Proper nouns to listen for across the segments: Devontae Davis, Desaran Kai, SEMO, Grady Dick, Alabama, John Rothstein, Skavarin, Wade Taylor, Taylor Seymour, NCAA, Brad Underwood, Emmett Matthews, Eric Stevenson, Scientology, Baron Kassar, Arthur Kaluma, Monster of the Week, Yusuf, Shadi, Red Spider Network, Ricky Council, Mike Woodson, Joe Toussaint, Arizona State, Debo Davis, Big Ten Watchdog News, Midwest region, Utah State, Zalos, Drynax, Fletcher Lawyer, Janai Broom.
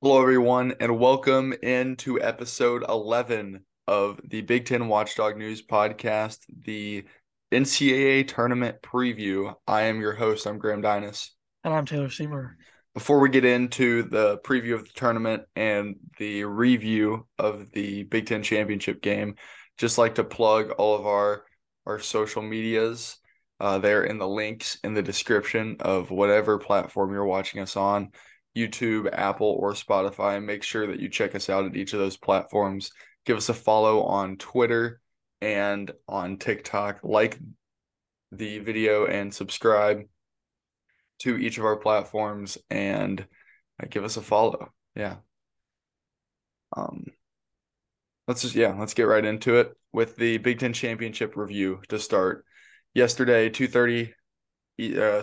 Hello, everyone, and welcome into episode 11 of the Big Ten Watchdog News Podcast, the NCAA Tournament Preview. I am your host. I'm Graham Dynas. And I'm Taylor Seymour. Before we get into the preview of the tournament and the review of the Big Ten Championship game, just like to plug all of our social medias. They're in the links in the description of whatever platform you're watching us on. YouTube, Apple, or Spotify. Make sure that you check us out at each of those platforms. Give us a follow on Twitter and on TikTok. Like the video and subscribe to each of our platforms and give us a follow. Yeah. Let's get right into it with the Big Ten Championship review to start. Yesterday, 2:30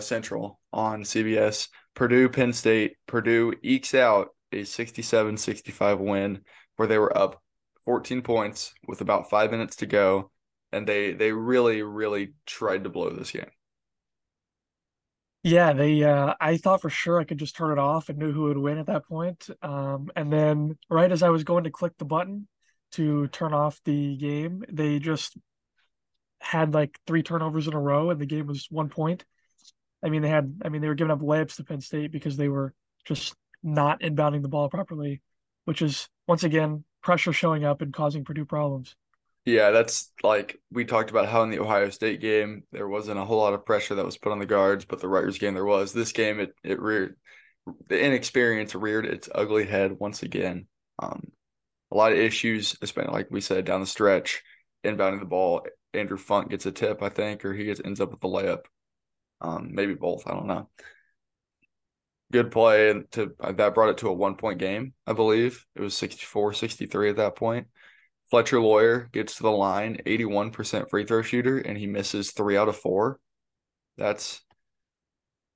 Central on CBS. Penn State, Purdue ekes out a 67-65 win where they were up 14 points with about 5 minutes to go, and they really, really tried to blow this game. Yeah, I thought for sure I could just turn it off and knew who would win at that point. And then right as I was going to click the button to turn off the game, they just had like three turnovers in a row, and the game was 1 point. They were giving up layups to Penn State because they were just not inbounding the ball properly, which is, once again, pressure showing up and causing Purdue problems. Yeah, that's like we talked about how in the Ohio State game, there wasn't a whole lot of pressure that was put on the guards, but the Rutgers game there was. This game, the inexperience reared its ugly head once again. A lot of issues, especially like we said, down the stretch, inbounding the ball. Andrew Funk gets a tip, I think, or ends up with a layup. Maybe both. I don't know. Good play that brought it to a 1 point game. I believe it was 64-63 at that point. Fletcher Lawyer gets to the line, 81% free throw shooter, and he misses 3 out of 4. That's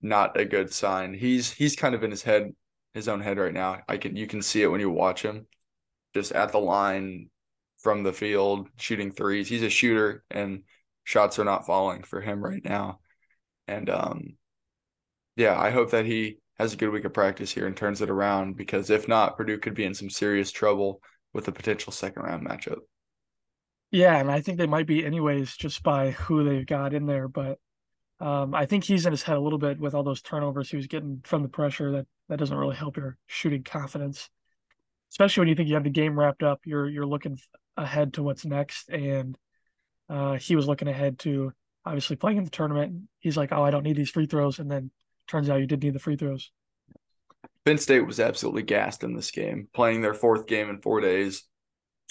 not a good sign. He's kind of in his own head right now. You can see it when you watch him, just at the line from the field shooting threes. He's a shooter, and shots are not falling for him right now. And, I hope that he has a good week of practice here and turns it around, because if not, Purdue could be in some serious trouble with a potential second-round matchup. Yeah, and I think they might be anyways just by who they've got in there. But I think he's in his head a little bit with all those turnovers he was getting from the pressure. That doesn't really help your shooting confidence, especially when you think you have the game wrapped up. You're looking ahead to what's next, and he was looking ahead to – obviously playing in the tournament. He's like, oh, I don't need these free throws. And then turns out you did need the free throws. Penn State was absolutely gassed in this game, playing their fourth game in 4 days.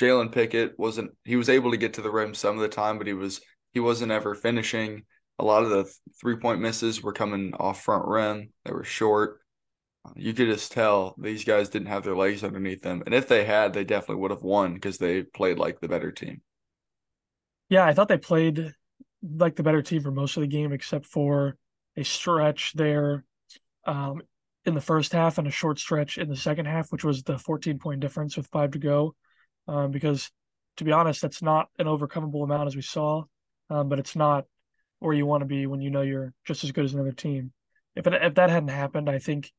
Jalen Pickett was able to get to the rim some of the time, but he wasn't ever finishing. A lot of the three-point misses were coming off front rim. They were short. You could just tell these guys didn't have their legs underneath them. And if they had, they definitely would have won because they played like the better team. Yeah, I thought they played like the better team for most of the game, except for a stretch there in the first half and a short stretch in the second half, which was the 14-point difference with 5 to go. Because, to be honest, that's not an overcomable amount as we saw, but it's not where you want to be when you know you're just as good as another team. If that hadn't happened, I think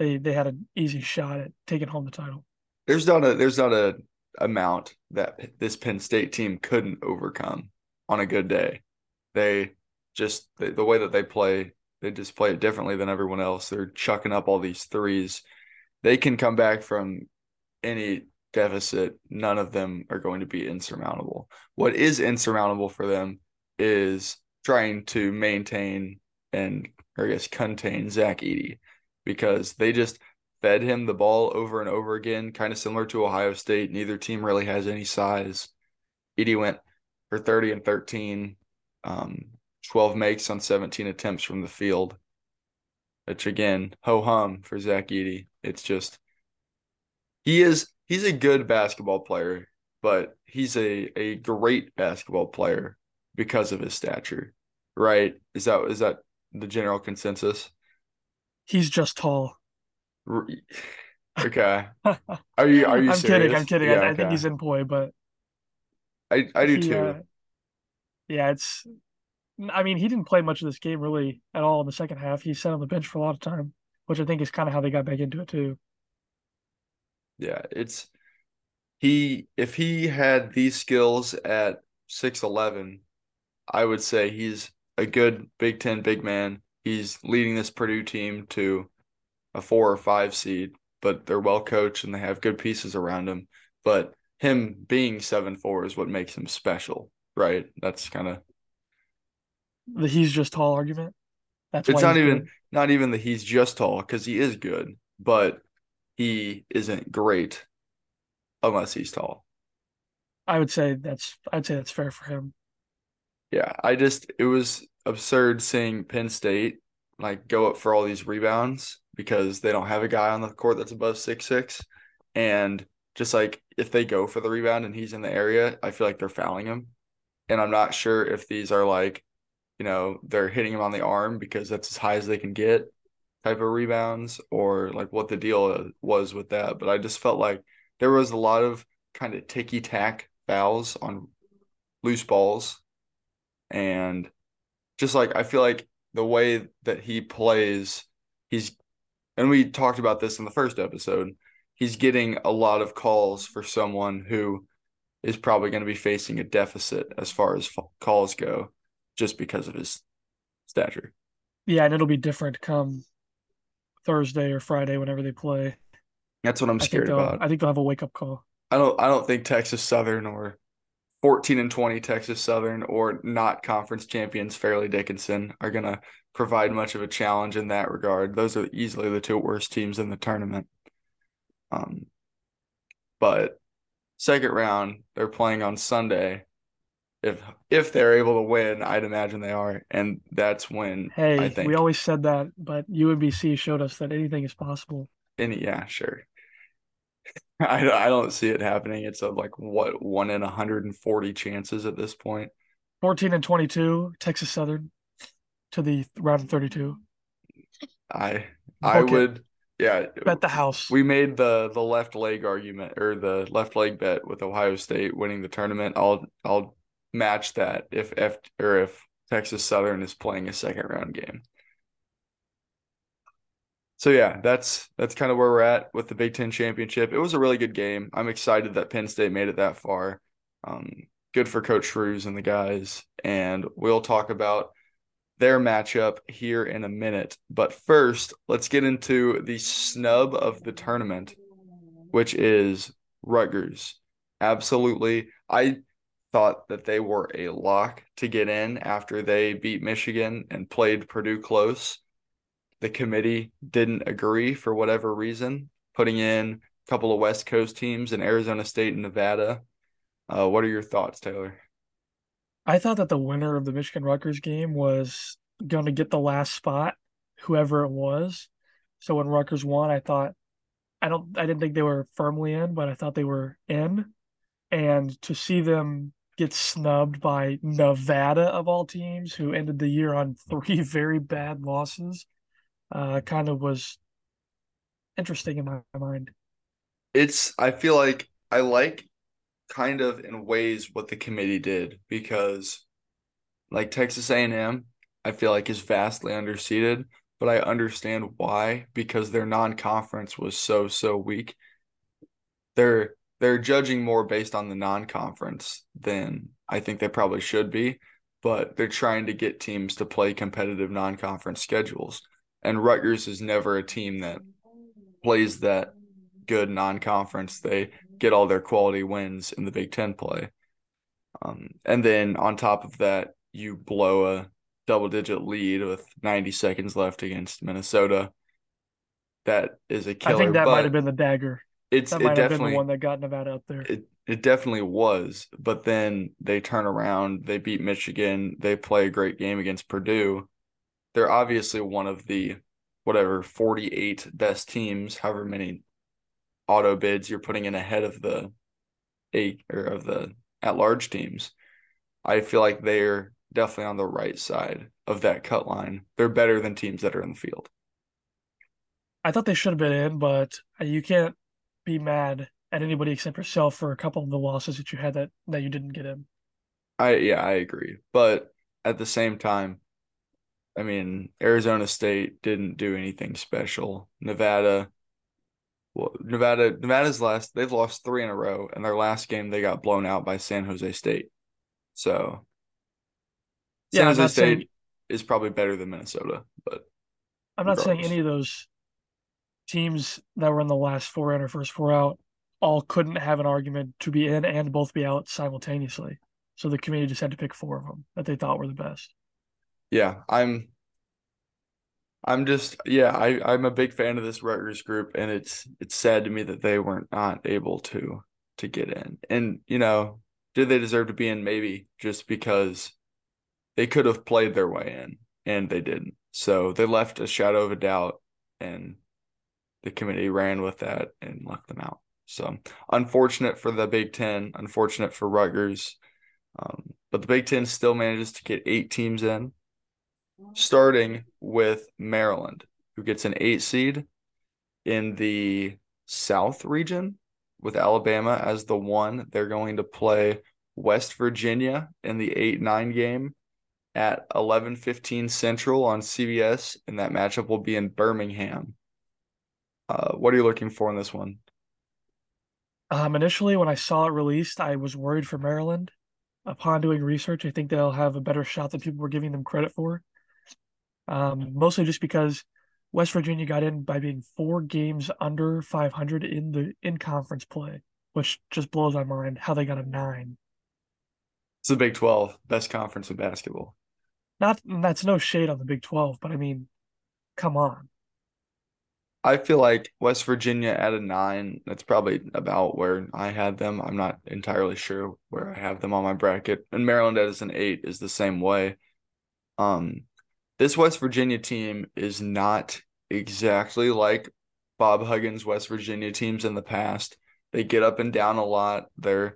they had an easy shot at taking home the title. There's not a amount that this Penn State team couldn't overcome on a good day. The way that they play, they just play it differently than everyone else. They're chucking up all these threes. They can come back from any deficit. None of them are going to be insurmountable. What is insurmountable for them is trying to maintain contain Zach Edey, because they just fed him the ball over and over again, kind of similar to Ohio State. Neither team really has any size. Edey went for 30 and 13. 12 makes on 17 attempts from the field, which again, ho-hum for Zach Edey. It's just, he's a good basketball player, but he's a great basketball player because of his stature, right? Is that the general consensus? He's just tall. Okay. Are you serious? I'm kidding. Yeah, I think he's in play, but I do too. Yeah, he didn't play much of this game really at all in the second half. He sat on the bench for a lot of time, which I think is kind of how they got back into it too. Yeah, it's if he had these skills at 6'11", I would say he's a good Big Ten big man. He's leading this Purdue team to a 4 or 5 seed, but they're well coached and they have good pieces around him. But him being 7'4" is what makes him special, right? That's kind of the he's just tall argument. That's it's not even good. Not even that he's just tall, because he is good, but he isn't great unless he's tall. I'd say that's fair for him. Yeah, it was absurd seeing Penn State like go up for all these rebounds because they don't have a guy on the court that's above 6'6", and just like if they go for the rebound and he's in the area, I feel like they're fouling him, and I'm not sure if these are like, you know, they're hitting him on the arm because that's as high as they can get type of rebounds, or like what the deal was with that. But I just felt like there was a lot of kind of ticky-tack fouls on loose balls. And just like I feel like the way that he plays, and we talked about this in the first episode, he's getting a lot of calls for someone who is probably going to be facing a deficit as far as calls go just because of his stature. Yeah, and it'll be different come Thursday or Friday whenever they play. That's what I'm scared about. I think they'll have a wake-up call. I don't think Texas Southern or 14-20 Texas Southern or not conference champions Fairleigh Dickinson are going to provide much of a challenge in that regard. Those are easily the two worst teams in the tournament. But second round, they're playing on Sunday. If they're able to win, I'd imagine they are, and that's when I think. We always said that, but UMBC showed us that anything is possible. Yeah, sure. I don't see it happening. It's a, like, what, 1 in 140 chances at this point? 14-22, Texas Southern to the round of 32. I would, yeah. Bet the house. We made the left leg argument, or the left leg bet with Ohio State winning the tournament. I'll match that if Texas Southern is playing a second round game. So, yeah, that's kind of where we're at with the Big Ten Championship. It was a really good game. I'm excited that Penn State made it that far. Good for Coach Shrews and the guys. And we'll talk about their matchup here in a minute. But first, let's get into the snub of the tournament, which is Rutgers. Absolutely. I thought that they were a lock to get in after they beat Michigan and played Purdue close. The committee didn't agree for whatever reason, putting in a couple of West Coast teams in Arizona State and Nevada. What are your thoughts, Taylor? I thought that the winner of the Michigan-Rutgers game was going to get the last spot, whoever it was. So when Rutgers won, I didn't think they were firmly in, but I thought they were in. And to see them get snubbed by Nevada, of all teams, who ended the year on 3 very bad losses, kind of was interesting in my mind. I feel like I like kind of in ways what the committee did, because like Texas A&M, I feel like is vastly underseeded, but I understand why, because their non-conference was so weak. They're judging more based on the non-conference than I think they probably should be, but they're trying to get teams to play competitive non-conference schedules. And Rutgers is never a team that plays that good non-conference. They get all their quality wins in the Big Ten play. And then on top of that, you blow a double-digit lead with 90 seconds left against Minnesota. That is a killer. I think that might have been the dagger. That might have been the one that got Nevada up there. It definitely was. But then they turn around. They beat Michigan. They play a great game against Purdue. They're obviously one of the, 48 best teams, however many auto bids you're putting in ahead of the at-large teams. I feel like they're definitely on the right side of that cut line. They're better than teams that are in the field. I thought they should have been in, but you can't be mad at anybody except yourself for a couple of the losses that you had that you didn't get in. I agree. But at the same time, I mean, Arizona State didn't do anything special. Nevada Well, Nevada's last. They've lost three in a row, and their last game they got blown out by San Jose State. So, San Jose State is probably better than Minnesota, but I'm not saying any of those teams that were in the last four in or first four out all couldn't have an argument to be in and both be out simultaneously. So the committee just had to pick four of them that they thought were the best. Yeah, I'm a big fan of this Rutgers group, and it's sad to me that they were not able to get in. And, you know, did they deserve to be in? Maybe, just because they could have played their way in, and they didn't. So they left a shadow of a doubt, and the committee ran with that and left them out. So unfortunate for the Big Ten, unfortunate for Rutgers. But the Big Ten still manages to get 8 teams in, starting with Maryland, who gets an 8 seed in the South region with Alabama as the 1. They're going to play West Virginia in the 8-9 game at 11:15 Central on CBS, and that matchup will be in Birmingham. What are you looking for in this one? Initially, when I saw it released, I was worried for Maryland. Upon doing research, I think they'll have a better shot than people were giving them credit for. Mostly just because West Virginia got in by being 4 games under 500 in conference play, which just blows my mind how they got a 9. It's the Big 12, best conference in basketball. That's no shade on the Big 12, but I mean, come on. I feel like West Virginia at a 9, that's probably about where I had them. I'm not entirely sure where I have them on my bracket. And Maryland at an 8 is the same way. This West Virginia team is not exactly like Bob Huggins' West Virginia teams in the past. They get up and down a lot. They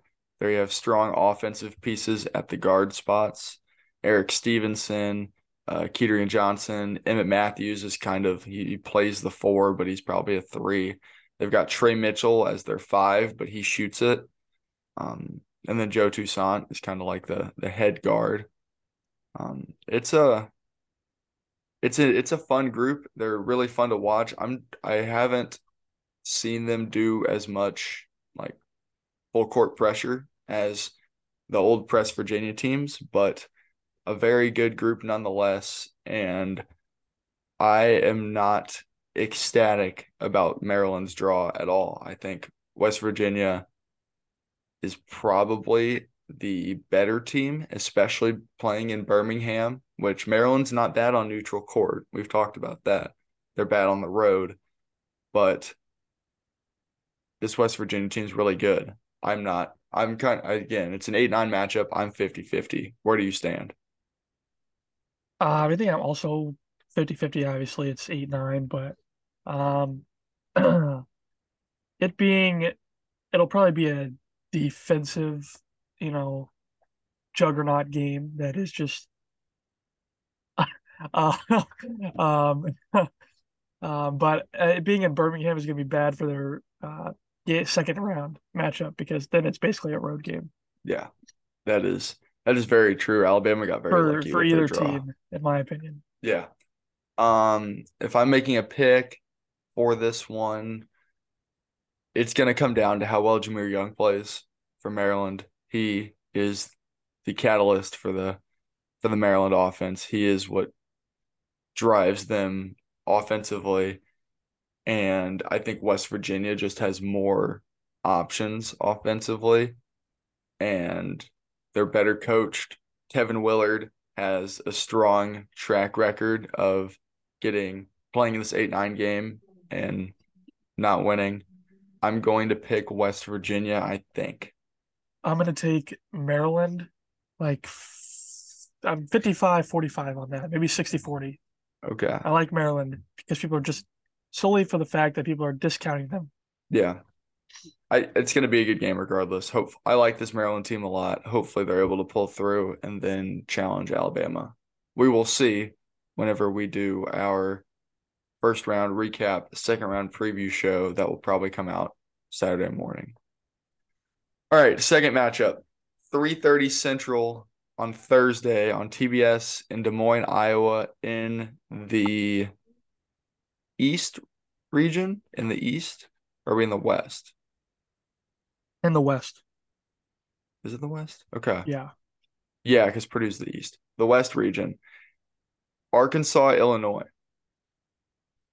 have strong offensive pieces at the guard spots. Eric Stevenson, Keaterian Johnson, Emmett Matthews is kind of – he plays the 4, but he's probably a 3. They've got Trey Mitchell as their 5, but he shoots it. And then Joe Toussaint is kind of like the head guard. It's a fun group. They're really fun to watch. I haven't seen them do as much like full court pressure as the old Press Virginia teams, but a very good group nonetheless, and I am not ecstatic about Maryland's draw at all. I think West Virginia is probably the better team, especially playing in Birmingham, which Maryland's not bad on neutral court. We've talked about that. They're bad on the road, but this West Virginia team's really good. It's an 8-9 matchup. I'm 50-50. Where do you stand? I think I'm also 50-50, obviously. It's 8-9, but it'll probably be a defensive, juggernaut game that is just but being in Birmingham is going to be bad for their second round matchup, because then it's basically a road game. Yeah, that is very true. Alabama got very lucky for either team, in my opinion. Yeah. If I'm making a pick for this one, it's going to come down to how well Jameer Young plays for Maryland. He is the catalyst for the Maryland offense. He is what drives them offensively. And I think West Virginia just has more options offensively, and they're better coached. Kevin Willard has a strong track record of playing in this 8-9 game and not winning. I'm going to pick West Virginia, I think. I'm going to take Maryland. I'm 55-45 on that, maybe 60-40. Okay. I like Maryland because people are just solely for the fact that people are discounting them. Yeah. It's going to be a good game regardless. I like this Maryland team a lot. Hopefully they're able to pull through and then challenge Alabama. We will see whenever we do our first round recap, second round preview show that will probably come out Saturday morning. All right, second matchup, 3:30 Central on Thursday on TBS in Des Moines, Iowa, in the East region, Or are we in the West? In the West. Is it the West? Okay. Yeah. Yeah, because Purdue's the East. The West region. Arkansas, Illinois.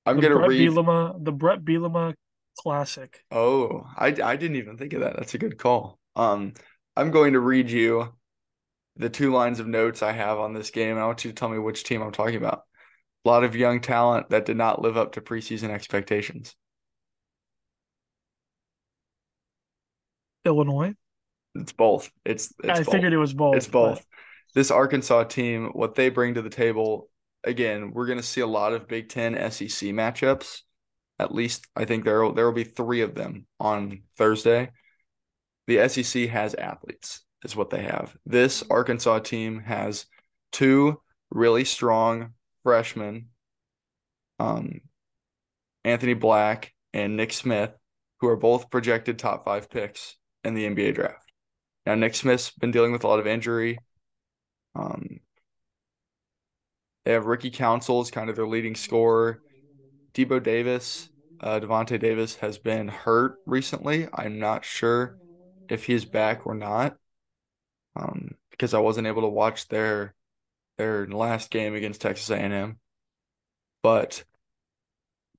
I'm going to read. The Brett Bielema Classic. Oh, I didn't even think of that. That's a good call. I'm going to read you the two lines of notes I have on this game, and I want you to tell me which team I'm talking about. A lot of young talent that did not live up to preseason expectations. Illinois? It's both. I figured it was both. It's both. But... this Arkansas team, what they bring to the table, again, we're going to see a lot of Big Ten SEC matchups. At least I think there will be three of them on Thursday. The SEC has athletes, is what they have. This Arkansas team has two really strong freshmen, Anthony Black and Nick Smith, who are both projected top 5 picks in the NBA draft. Now, Nick Smith's been dealing with a lot of injury. They have Ricky Council as kind of their leading scorer. Debo Davis, Devontae Davis has been hurt recently. I'm not sure if he's back or not, because I wasn't able to watch their last game against Texas A&M. But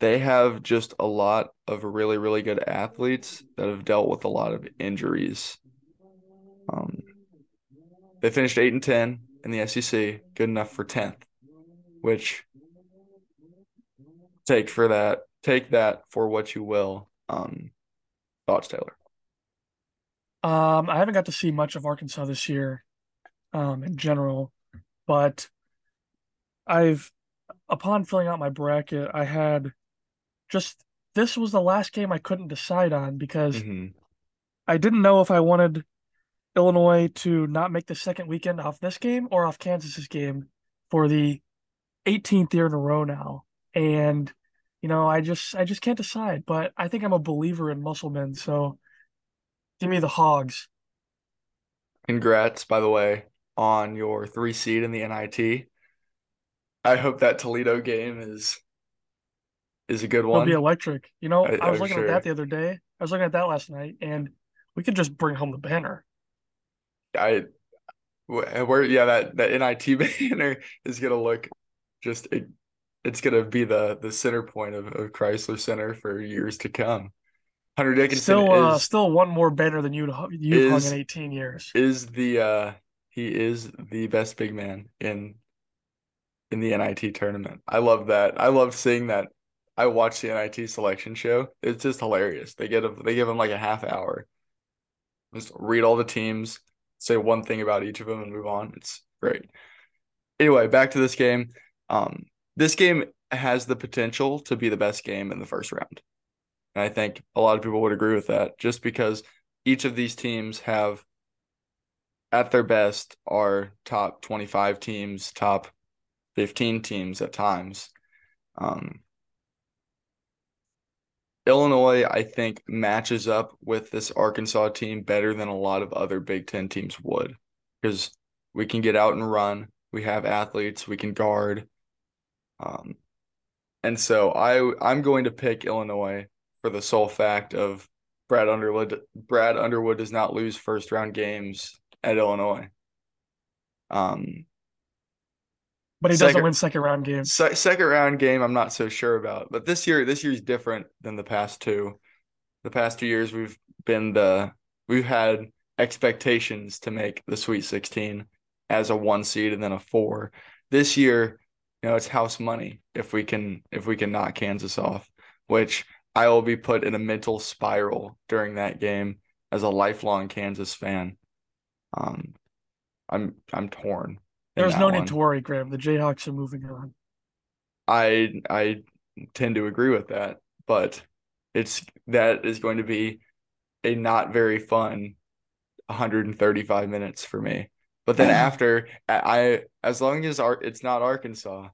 they have just a lot of really, really good athletes that have dealt with a lot of injuries. They finished 8-10 in the SEC, good enough for 10th, which take that for what you will. Thoughts, Taylor? I haven't got to see much of Arkansas this year, in general, but upon filling out my bracket, I had this was the last game I couldn't decide on because I didn't know if I wanted Illinois to not make the second weekend off this game or off Kansas's game for the 18th year in a row now. And, you know, I just can't decide, but I think I'm a believer in Musselman. So give me the Hogs. Congrats, by the way, on your 3 seed in the NIT. I hope that Toledo game is a good one. It'll be electric. You know, I was looking at that the other day. I was looking at that last night, and we could just bring home the banner. That NIT banner is going to look just it's going to be the center point of Chrysler Center for years to come. Hunter Dickinson still one more banner than you've hung in 18 years. He is the best big man in the NIT tournament. I love that. I love seeing that. I watch the NIT selection show. It's just hilarious. They give them like a half hour. Just read all the teams, say one thing about each of them, and move on. It's great. Anyway, back to this game. This game has the potential to be the best game in the first round. And I think a lot of people would agree with that, just because each of these teams have, at their best, are top 25 teams, top 15 teams at times. Illinois, I think, matches up with this Arkansas team better than a lot of other Big Ten teams would, because we can get out and run. We have athletes. We can guard. And so I'm going to pick Illinois for the sole fact of Brad Underwood. Brad Underwood does not lose first-round games at Illinois. But he doesn't win second-round games. Second-round game, I'm not so sure about. But this year's different than the past two. The past 2 years, we've had expectations to make the Sweet 16 as a 1 seed and then a 4. This year, you know, it's house money if we can knock Kansas off, which I will be put in a mental spiral during that game as a lifelong Kansas fan. I'm torn. There's no need to worry, Graham. The Jayhawks are moving on. I tend to agree with that, but that is going to be a not very fun 135 minutes for me. But then after, as long as it's not Arkansas,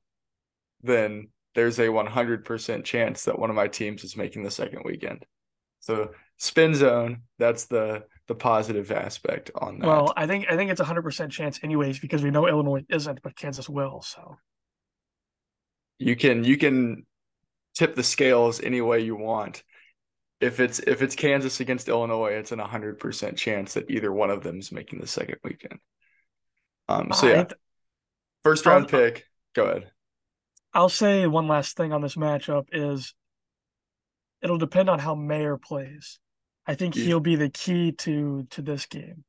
then there's a 100% chance that one of my teams is making the second weekend. So spin zone, that's the positive aspect on that. Well, I think it's 100% chance anyways, because we know Illinois isn't, but Kansas will. So you can tip the scales any way you want. If it's Kansas against Illinois, it's an 100% chance that either one of them is making the second weekend. So yeah, first round pick. Go ahead. I'll say one last thing on this matchup is it'll depend on how Mayer plays. I think he'll be the key to this game.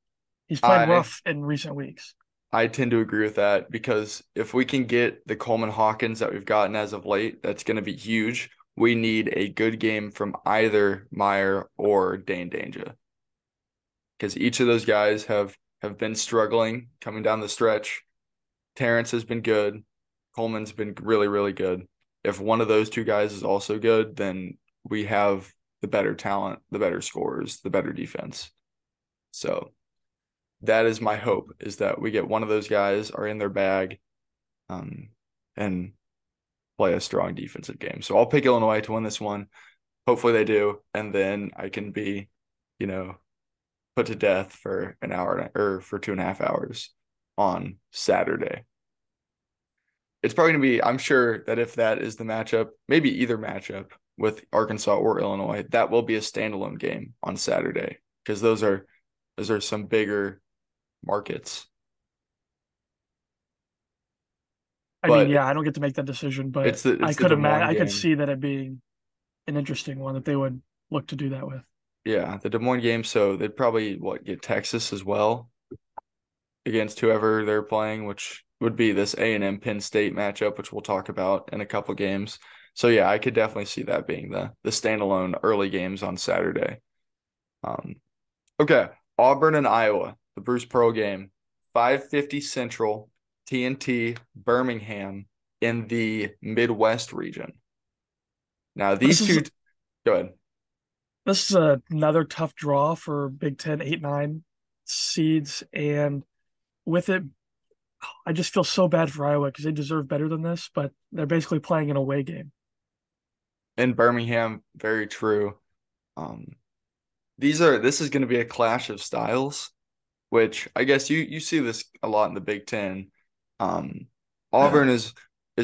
He's played rough in recent weeks. I tend to agree with that, because if we can get the Coleman Hawkins that we've gotten as of late, that's going to be huge. We need a good game from either Meyer or Dane Danger, because each of those guys have been struggling coming down the stretch. Terrence has been good. Coleman's been really, really good. If one of those two guys is also good, then we have the better talent, the better scorers, the better defense. So that is my hope, is that we get one of those guys, are in their bag, and play a strong defensive game. So I'll pick Illinois to win this one. Hopefully they do. And then I can be, put to death for an hour or for 2.5 hours on Saturday. It's probably going to be, I'm sure that if that is the matchup, maybe either matchup with Arkansas or Illinois, that will be a standalone game on Saturday, because those are some bigger markets. I don't get to make that decision, but I could see that it being an interesting one that they would look to do that with. Yeah, the Des Moines game, so they'd probably get Texas as well against whoever they're playing, which would be this A&M Penn State matchup, which we'll talk about in a couple games. So yeah, I could definitely see that being the standalone early games on Saturday. Okay, Auburn and Iowa, the Bruce Pearl game, 5:50 Central, TNT, Birmingham, in the Midwest region. Now these two, go ahead. This is another tough draw for Big Ten 8-9 seeds, and with it, I just feel so bad for Iowa because they deserve better than this, but they're basically playing an away game. In Birmingham, very true. This is going to be a clash of styles, which I guess you see this a lot in the Big Ten. Auburn is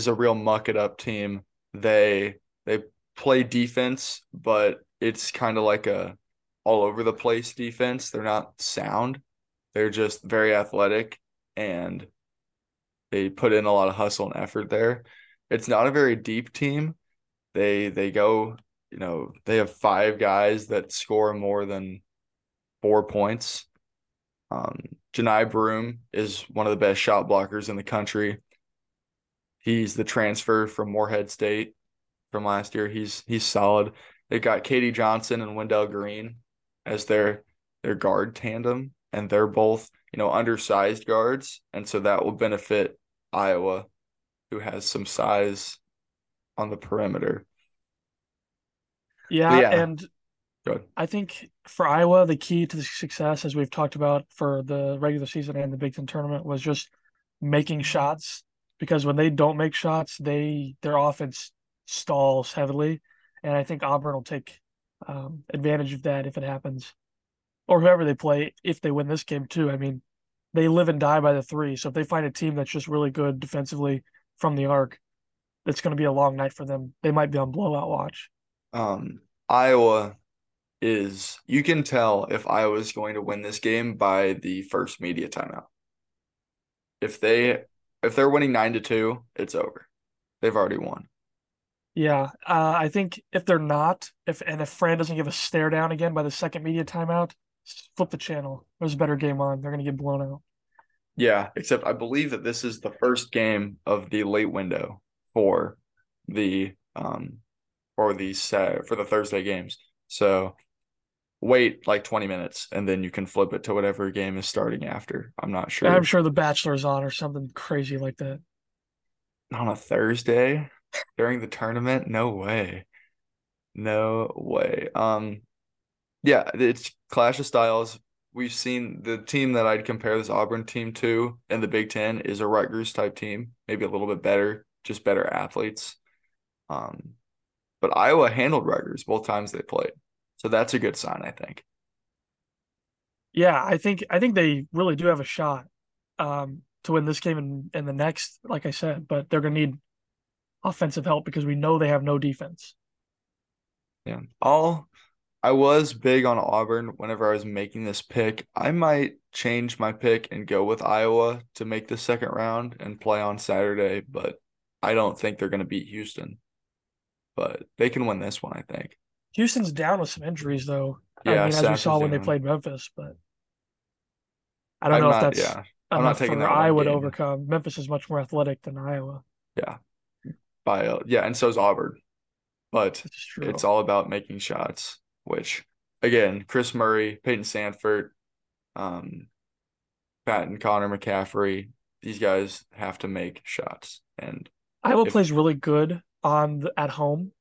a real muck it up team. They play defense, but it's kind of like a all over the place defense. They're not sound. They're just very athletic, and they put in a lot of hustle and effort there. It's not a very deep team. They go, they have five guys that score more than 4 points. Janai Broom is one of the best shot blockers in the country. He's the transfer from Moorhead State from last year. He's solid. They've got Katie Johnson and Wendell Green as their guard tandem, and they're both, undersized guards, and so that will benefit Iowa, who has some size on the perimeter. And I think for Iowa, the key to the success, as we've talked about for the regular season and the Big Ten tournament, was just making shots, because when they don't make shots, their offense stalls heavily, and I think Auburn will take advantage of that if it happens. Or whoever they play, if they win this game too. I mean, they live and die by the three. So if they find a team that's just really good defensively from the arc, it's going to be a long night for them. They might be on blowout watch. Iowa is – you can tell if Iowa's going to win this game by the first media timeout. If they're winning 9-2, it's over. They've already won. Yeah, I think if they're not, if Fran doesn't give a stare down again by the second media timeout, flip the channel. There's a better game on. They're going to get blown out. Yeah, except I believe that this is the first game of the late window for the Thursday games. So wait like 20 minutes, and then you can flip it to whatever game is starting after. I'm not sure. I'm sure The Bachelor's on or something crazy like that. On a Thursday? During the tournament? No way. Yeah, it's clash of styles. We've seen the team that I'd compare this Auburn team to in the Big Ten is a Rutgers-type team, maybe a little bit better, just better athletes. But Iowa handled Rutgers both times they played, so that's a good sign, I think. Yeah, I think they really do have a shot to win this game and the next, like I said, but they're going to need offensive help because we know they have no defense. Yeah. I'll I was big on Auburn whenever I was making this pick. I might change my pick and go with Iowa to make the second round and play on Saturday, but I don't think they're going to beat Houston. But they can win this one, I think. Houston's down with some injuries, though. Yeah, I mean, as we saw when they played Memphis, but I don't know if that's enough for Iowa to overcome. Memphis is much more athletic than Iowa. Yeah. And so is Auburn. But it's all about making shots, which, again, Chris Murray, Peyton Sanford, Patton, Connor McCaffrey, these guys have to make shots. And Iowa plays really good at home.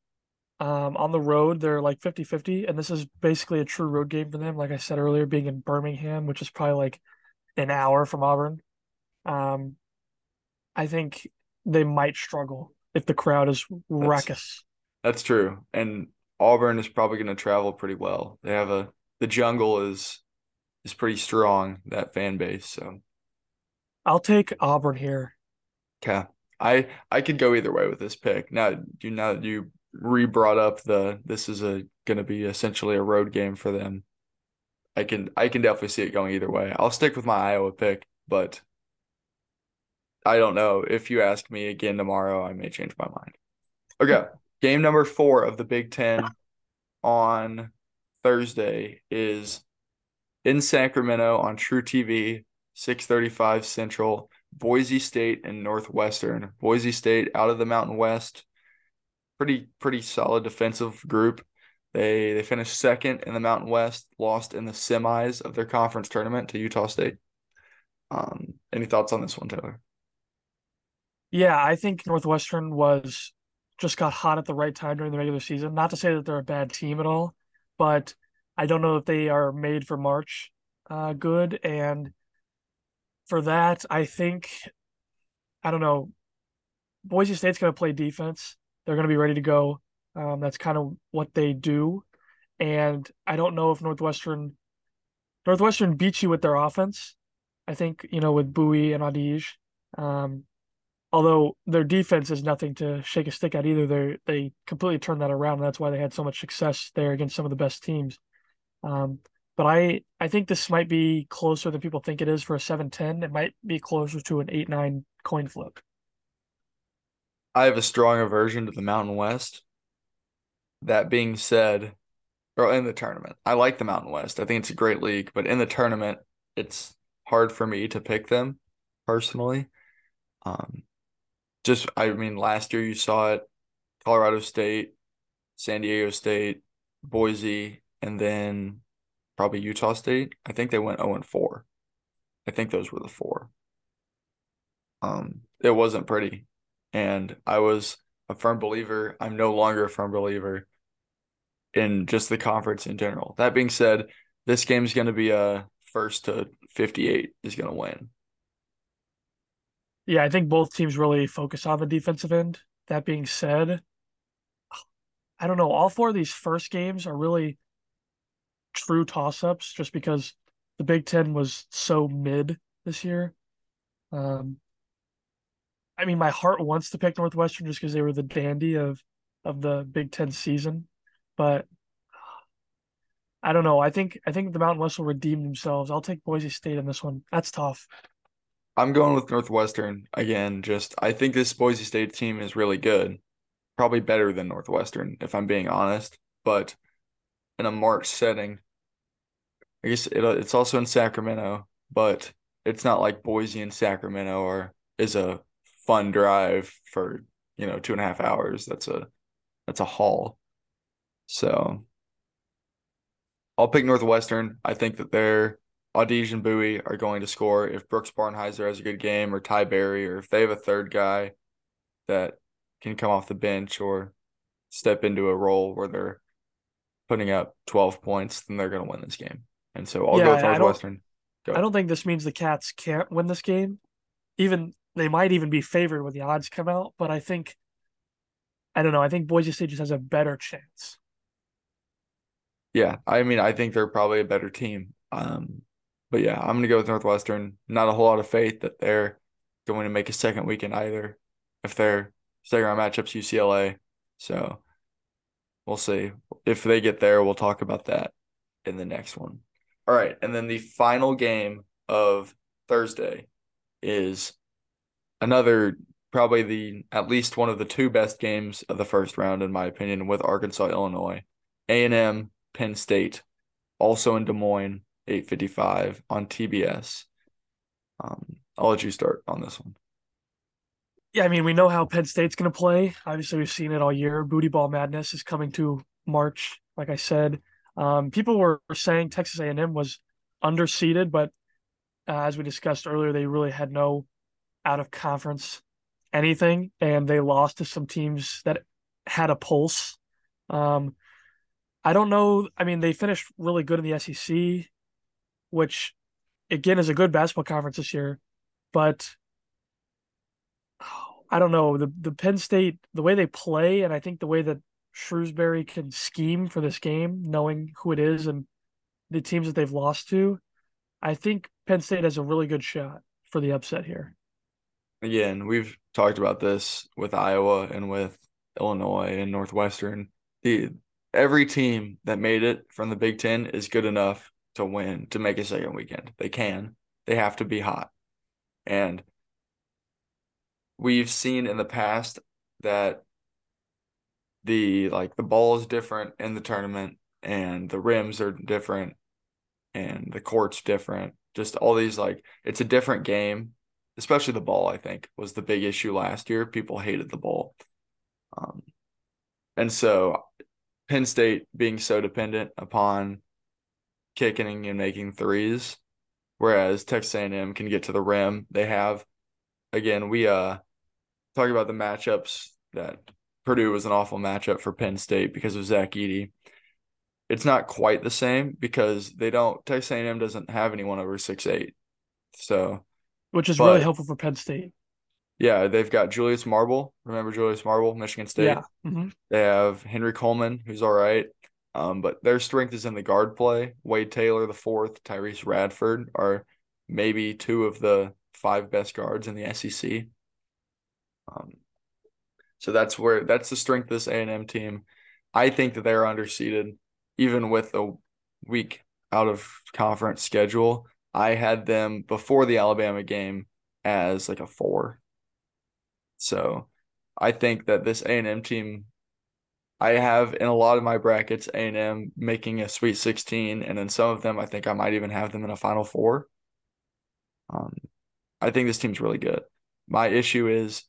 On the road, they're like 50-50, and this is basically a true road game for them. Like I said earlier, being in Birmingham, which is probably like an hour from Auburn. I think they might struggle if the crowd is raucous. That's true. And Auburn is probably going to travel pretty well. They have the jungle is pretty strong, that fan base. So I'll take Auburn here. Okay. I could go either way with this pick. Now that you re-brought up this is going to be essentially a road game for them, I can definitely see it going either way. I'll stick with my Iowa pick, but I don't know. If you ask me again tomorrow, I may change my mind. Okay. Game number 4 of the Big Ten on Thursday is in Sacramento on True TV, 6:35 Central, Boise State and Northwestern. Boise State out of the Mountain West. Pretty solid defensive group. They finished second in the Mountain West, lost in the semis of their conference tournament to Utah State. Any thoughts on this one, Taylor? Yeah, I think Northwestern just got hot at the right time during the regular season. Not to say that they're a bad team at all, but I don't know if they are made for March good. And for that, I think, I don't know, Boise State's going to play defense. They're going to be ready to go. That's kind of what they do. And I don't know if Northwestern beats you with their offense. I think, with Bowie and Adige, although their defense is nothing to shake a stick at either. They completely turned that around, and that's why they had so much success there against some of the best teams. But I think this might be closer than people think it is for a 7-10. It might be closer to an 8-9 coin flip. I have a strong aversion to the Mountain West. That being said, or in the tournament, I like the Mountain West. I think it's a great league, but in the tournament, it's hard for me to pick them personally. Last year you saw it, Colorado State, San Diego State, Boise, and then probably Utah State. I think they went 0-4. I think those were the 4. It wasn't pretty. And I was a firm believer. I'm no longer a firm believer in just the conference in general. That being said, this game is going to be a first to 58 is going to win. Yeah, I think both teams really focus on the defensive end. That being said, I don't know. All 4 of these first games are really true toss-ups just because the Big Ten was so mid this year. I mean, my heart wants to pick Northwestern just because they were the dandy of the Big Ten season. But I don't know. I think the Mountain West will redeem themselves. I'll take Boise State in this one. That's tough. I'm going with Northwestern again. I think this Boise State team is really good, probably better than Northwestern, if I'm being honest. But in a March setting, I guess it's also in Sacramento, but it's not like Boise and Sacramento is a fun drive for 2.5 hours. That's a haul. So I'll pick Northwestern. I think that they're Audige and Bowie are going to score if Brooks Barnheiser has a good game or Ty Berry, or if they have a third guy that can come off the bench or step into a role where they're putting up 12 points, then they're going to win this game. And so I'll go with Northwestern. I don't think this means the Cats can't win this game. They might even be favored when the odds come out, but I think Boise State just has a better chance. Yeah, I mean, I think they're probably a better team. But yeah, I'm going to go with Northwestern. Not a whole lot of faith that they're going to make a second weekend either if they're second round matchups UCLA. So We'll see. If they get there, we'll talk about that in the next one. All right, and then the final game of Thursday is another probably the at least one of the two best games of the first round, in my opinion, with Arkansas, Illinois. A&M, Penn State, also in Des Moines, 8:55 on TBS. I'll let you start on this one. Yeah, I mean, we know how Penn State's going to play. Obviously, we've seen it all year. Booty ball madness is coming to March, like I said. People were saying Texas A&M was underseeded, but as we discussed earlier, they really had no out-of-conference anything, and they lost to some teams that had a pulse. I don't know. I mean, they finished really good in the SEC, which, again, is a good basketball conference this year, but I don't know, the Penn State, the way they play, and I think the way that Shrewsbury can scheme for this game, knowing who it is and the teams that they've lost to, I think Penn State has a really good shot for the upset here. Again, we've talked about this with Iowa and with Illinois and Northwestern. Every team that made it from the Big Ten is good enough to win, to make a second weekend. They can. They have to be hot. And we've seen in the past that the ball is different in the tournament, and the rims are different, and the court's different. Just all these, it's a different game, especially the ball, I think, was the big issue last year. People hated the ball. And so Penn State being so dependent upon kicking and making threes, whereas Texas A&M can get to the rim. They have, again, we talk about the matchups that Purdue was an awful matchup for Penn State because of Zach Edey. It's not quite the same because Texas A&M doesn't have anyone over 6'8". Which is really helpful for Penn State. Yeah, they've got Julius Marble. Remember Julius Marble, Michigan State? Yeah. Mm-hmm. They have Henry Coleman, who's all right. But their strength is in the guard play. Wade Taylor, the fourth, Tyrese Radford are maybe two of the five best guards in the SEC. So that's the strength of this A&M team. I think that they're underseeded, even with a week out of conference schedule. I had them before the Alabama game as a 4. So I think that this A&M team, I have in a lot of my brackets A&M making a Sweet 16, and in some of them I think I might even have them in a Final 4. I think this team's really good. My issue is,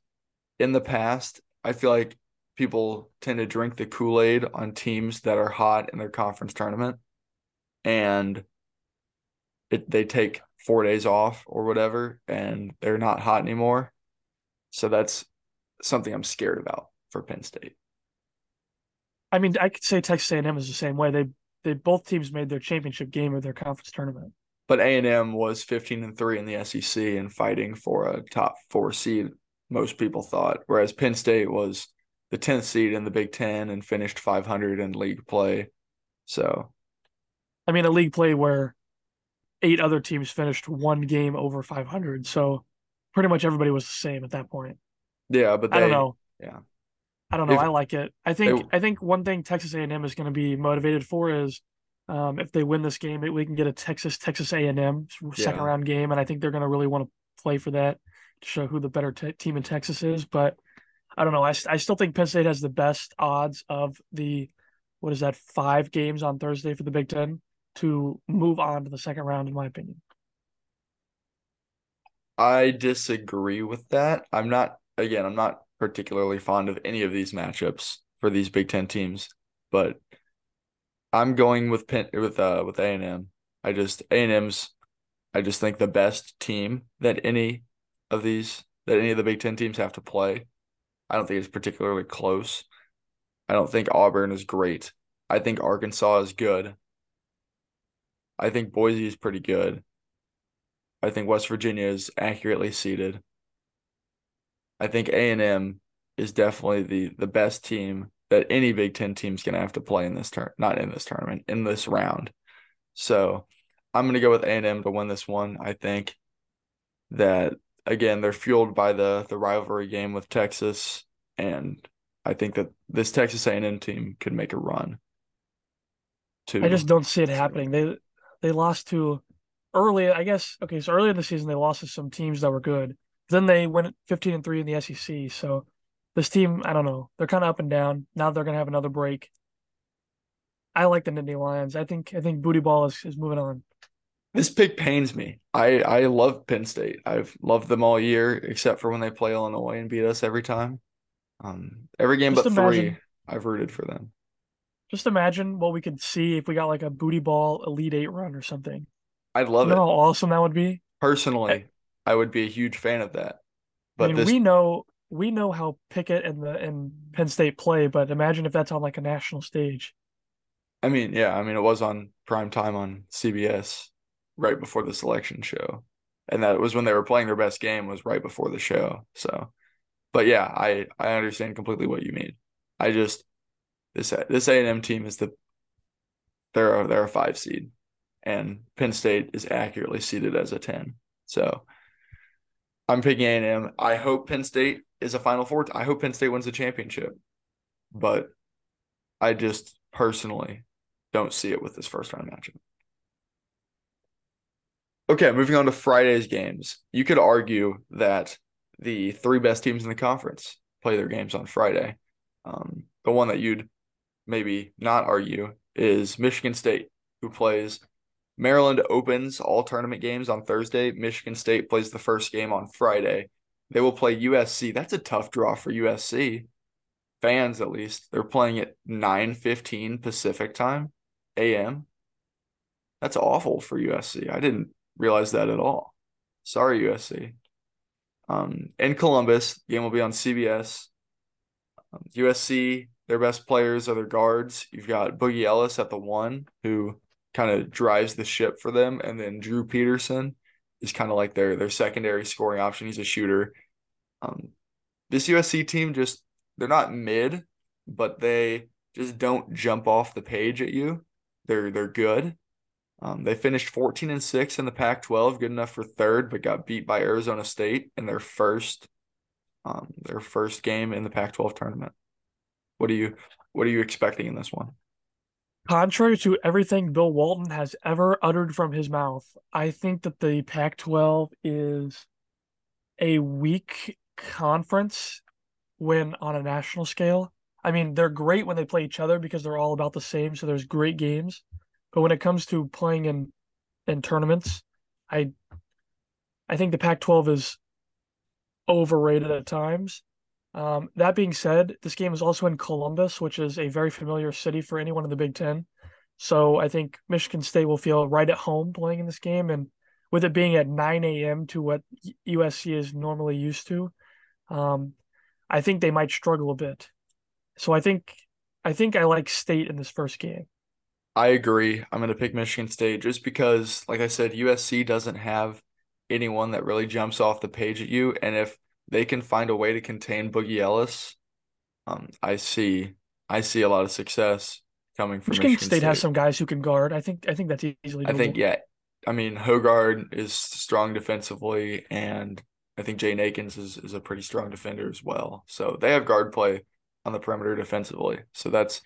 in the past, I feel like people tend to drink the Kool-Aid on teams that are hot in their conference tournament, and they take 4 days off or whatever, and they're not hot anymore. So that's something I'm scared about for Penn State. I mean, I could say Texas A&M is the same way. They both teams made their championship game of their conference tournament. But A&M was 15-3 in the SEC and fighting for a top 4 seed, most people thought, whereas Penn State was the 10th seed in the Big Ten and finished 500 in league play. So, I mean, a league play where 8 other teams finished one game over 500. So pretty much everybody was the same at that point. Yeah, but I don't know. Yeah. I don't know. I like it. I think one thing Texas A&M is going to be motivated for is if they win this game, we can get a Texas A&M second round game, and I think they're going to really want to play for that to show who the better team in Texas is. But I don't know. I still think Penn State has the best odds of the 5 games on Thursday for the Big Ten to move on to the second round, in my opinion. I disagree with that. I'm not particularly fond of any of these matchups for these Big Ten teams, but I'm going with A&M. I just think the best team that any of the Big Ten teams have to play. I don't think it's particularly close. I don't think Auburn is great. I think Arkansas is good. I think Boise is pretty good. I think West Virginia is accurately seeded. I think A&M is definitely the best team that any Big Ten team's going to have to play in this in this round. So I'm going to go with A&M to win this one. I think that, again, they're fueled by the rivalry game with Texas, and I think that this Texas A&M team could make a run. I just don't see it happening. They lost to early, I guess. Okay, so early in the season they lost to some teams that were good. Then they went 15-3 in the SEC. So this team, I don't know. They're kind of up and down. Now they're going to have another break. I like the Nittany Lions. I think Booty Ball is moving on. This pick pains me. I love Penn State. I've loved them all year except for when they play Illinois and beat us every time. Every game just but imagine, 3, I've rooted for them. Just imagine what we could see if we got like a Booty Ball Elite 8 run or something. I'd love it. You know how awesome that would be? Personally, I would be a huge fan of that. But I mean, we know how Pickett and Penn State play, but imagine if that's on like a national stage. I mean, yeah. I mean, it was on prime time on CBS right before the selection show, and that was when they were playing their best game. Was right before the show. So, but yeah, I understand completely what you mean. I just this A&M team is they're a 5 seed, and Penn State is accurately seeded as a 10. So, I'm picking A&M. I hope Penn State is a Final Four. I hope Penn State wins the championship, but I just personally don't see it with this first round matchup. Okay, moving on to Friday's games. You could argue that the 3 best teams in the conference play their games on Friday. The one that you'd maybe not argue is Michigan State, who plays Maryland, opens all tournament games on Thursday. Michigan State plays the first game on Friday. They will play USC. That's a tough draw for USC. Fans, at least. They're playing at 9:15 Pacific time, a.m. That's awful for USC. I didn't realize that at all. Sorry, USC. In Columbus, the game will be on CBS. USC, their best players are their guards. You've got Boogie Ellis at the 1, who kind of drives the ship for them, and then Drew Peterson is kind of like their secondary scoring option. He's a shooter. This USC team just... they're not mid, but they just don't jump off the page at you. They're good. They finished 14-6 in the Pac-12, good enough for 3rd, but got beat by Arizona State in their first game in the Pac-12 tournament. What are you expecting in this one? Contrary to everything Bill Walton has ever uttered from his mouth, I think that the Pac-12 is a weak conference. Win on a national scale. I mean, they're great when they play each other because they're all about the same, so there's great games. But when it comes to playing in tournaments, I think the Pac-12 is overrated at times. That being said, this game is also in Columbus, which is a very familiar city for anyone in the Big Ten. So I think Michigan State will feel right at home playing in this game, and with it being at 9 a.m. to what USC is normally used to, I think they might struggle a bit. So I think I like State in this first game. I agree. I'm going to pick Michigan State just because, like I said, USC doesn't have anyone that really jumps off the page at you. And if they can find a way to contain Boogie Ellis, I see a lot of success coming from Michigan State. Has some guys who can guard. I think that's easily doable. I think, yeah. I mean, Hogard is strong defensively, and I think Jay Nakins is a pretty strong defender as well. So they have guard play on the perimeter defensively. So that's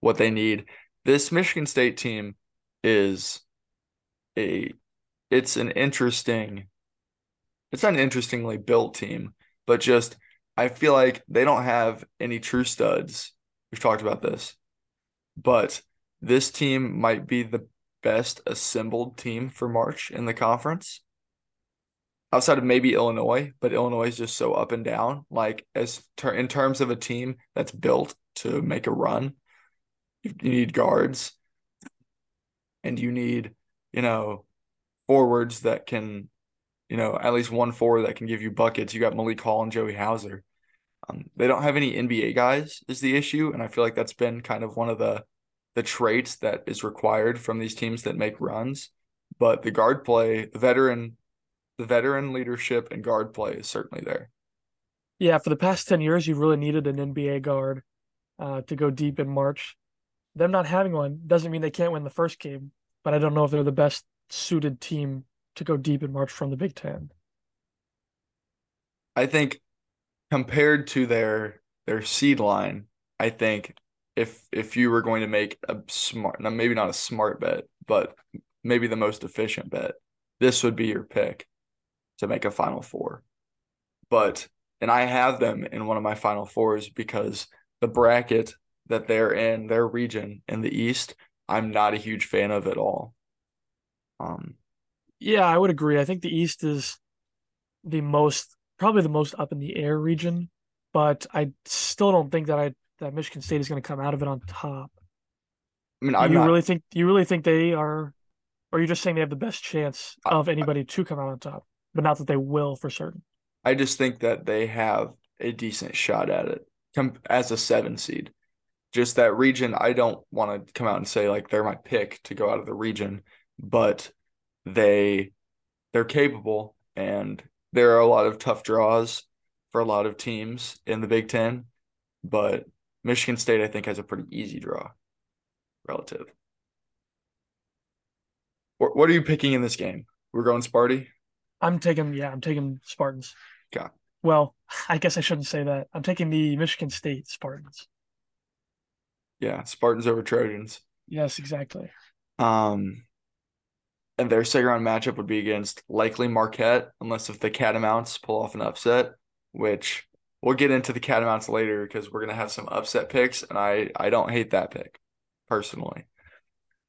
what they need. This Michigan State team it's not an interestingly built team, but just I feel like they don't have any true studs. We've talked about this. But this team might be the best assembled team for March in the conference. Outside of maybe Illinois, but Illinois is just so up and down. Like, in terms of a team that's built to make a run, you need guards and you need, forwards that can, at least one forward that can give you buckets. You got Malik Hall and Joey Hauser. They don't have any NBA guys is the issue, and I feel like that's been kind of one of the traits that is required from these teams that make runs. But the guard play, the veteran leadership and guard play is certainly there. Yeah, for the past 10 years, you've really needed an NBA guard to go deep in March. Them not having one doesn't mean they can't win the first game, but I don't know if they're the best suited team to go deep in March from the Big Ten. I think compared to their their seed line, I think if you were going to make a smart, maybe not a smart bet, but maybe the most efficient bet, this would be your pick to make a Final Four. But, and I have them in one of my Final Fours because the bracket that they're in, their region in the East, I'm not a huge fan of at all. Yeah, I would agree. I think the East is probably the most up in the air region, but I still don't think that Michigan State is going to come out of it on top. I mean, you really think they are, or you're just saying they have the best chance of anybody to come out on top, but not that they will for certain. I just think that they have a decent shot at it as a 7 seed. Just that region, I don't want to come out and say like they're my pick to go out of the region, but they're capable, and there are a lot of tough draws for a lot of teams in the Big Ten, but Michigan State, I think, has a pretty easy draw relative. What are you picking in this game? We're going Sparty? I'm taking Spartans. Okay. Well, I guess I shouldn't say that. I'm taking the Michigan State Spartans. Yeah, Spartans over Trojans. Yes, exactly. And their second round matchup would be against likely Marquette, unless if the Catamounts pull off an upset, which we'll get into the Catamounts later because we're going to have some upset picks, and I don't hate that pick personally.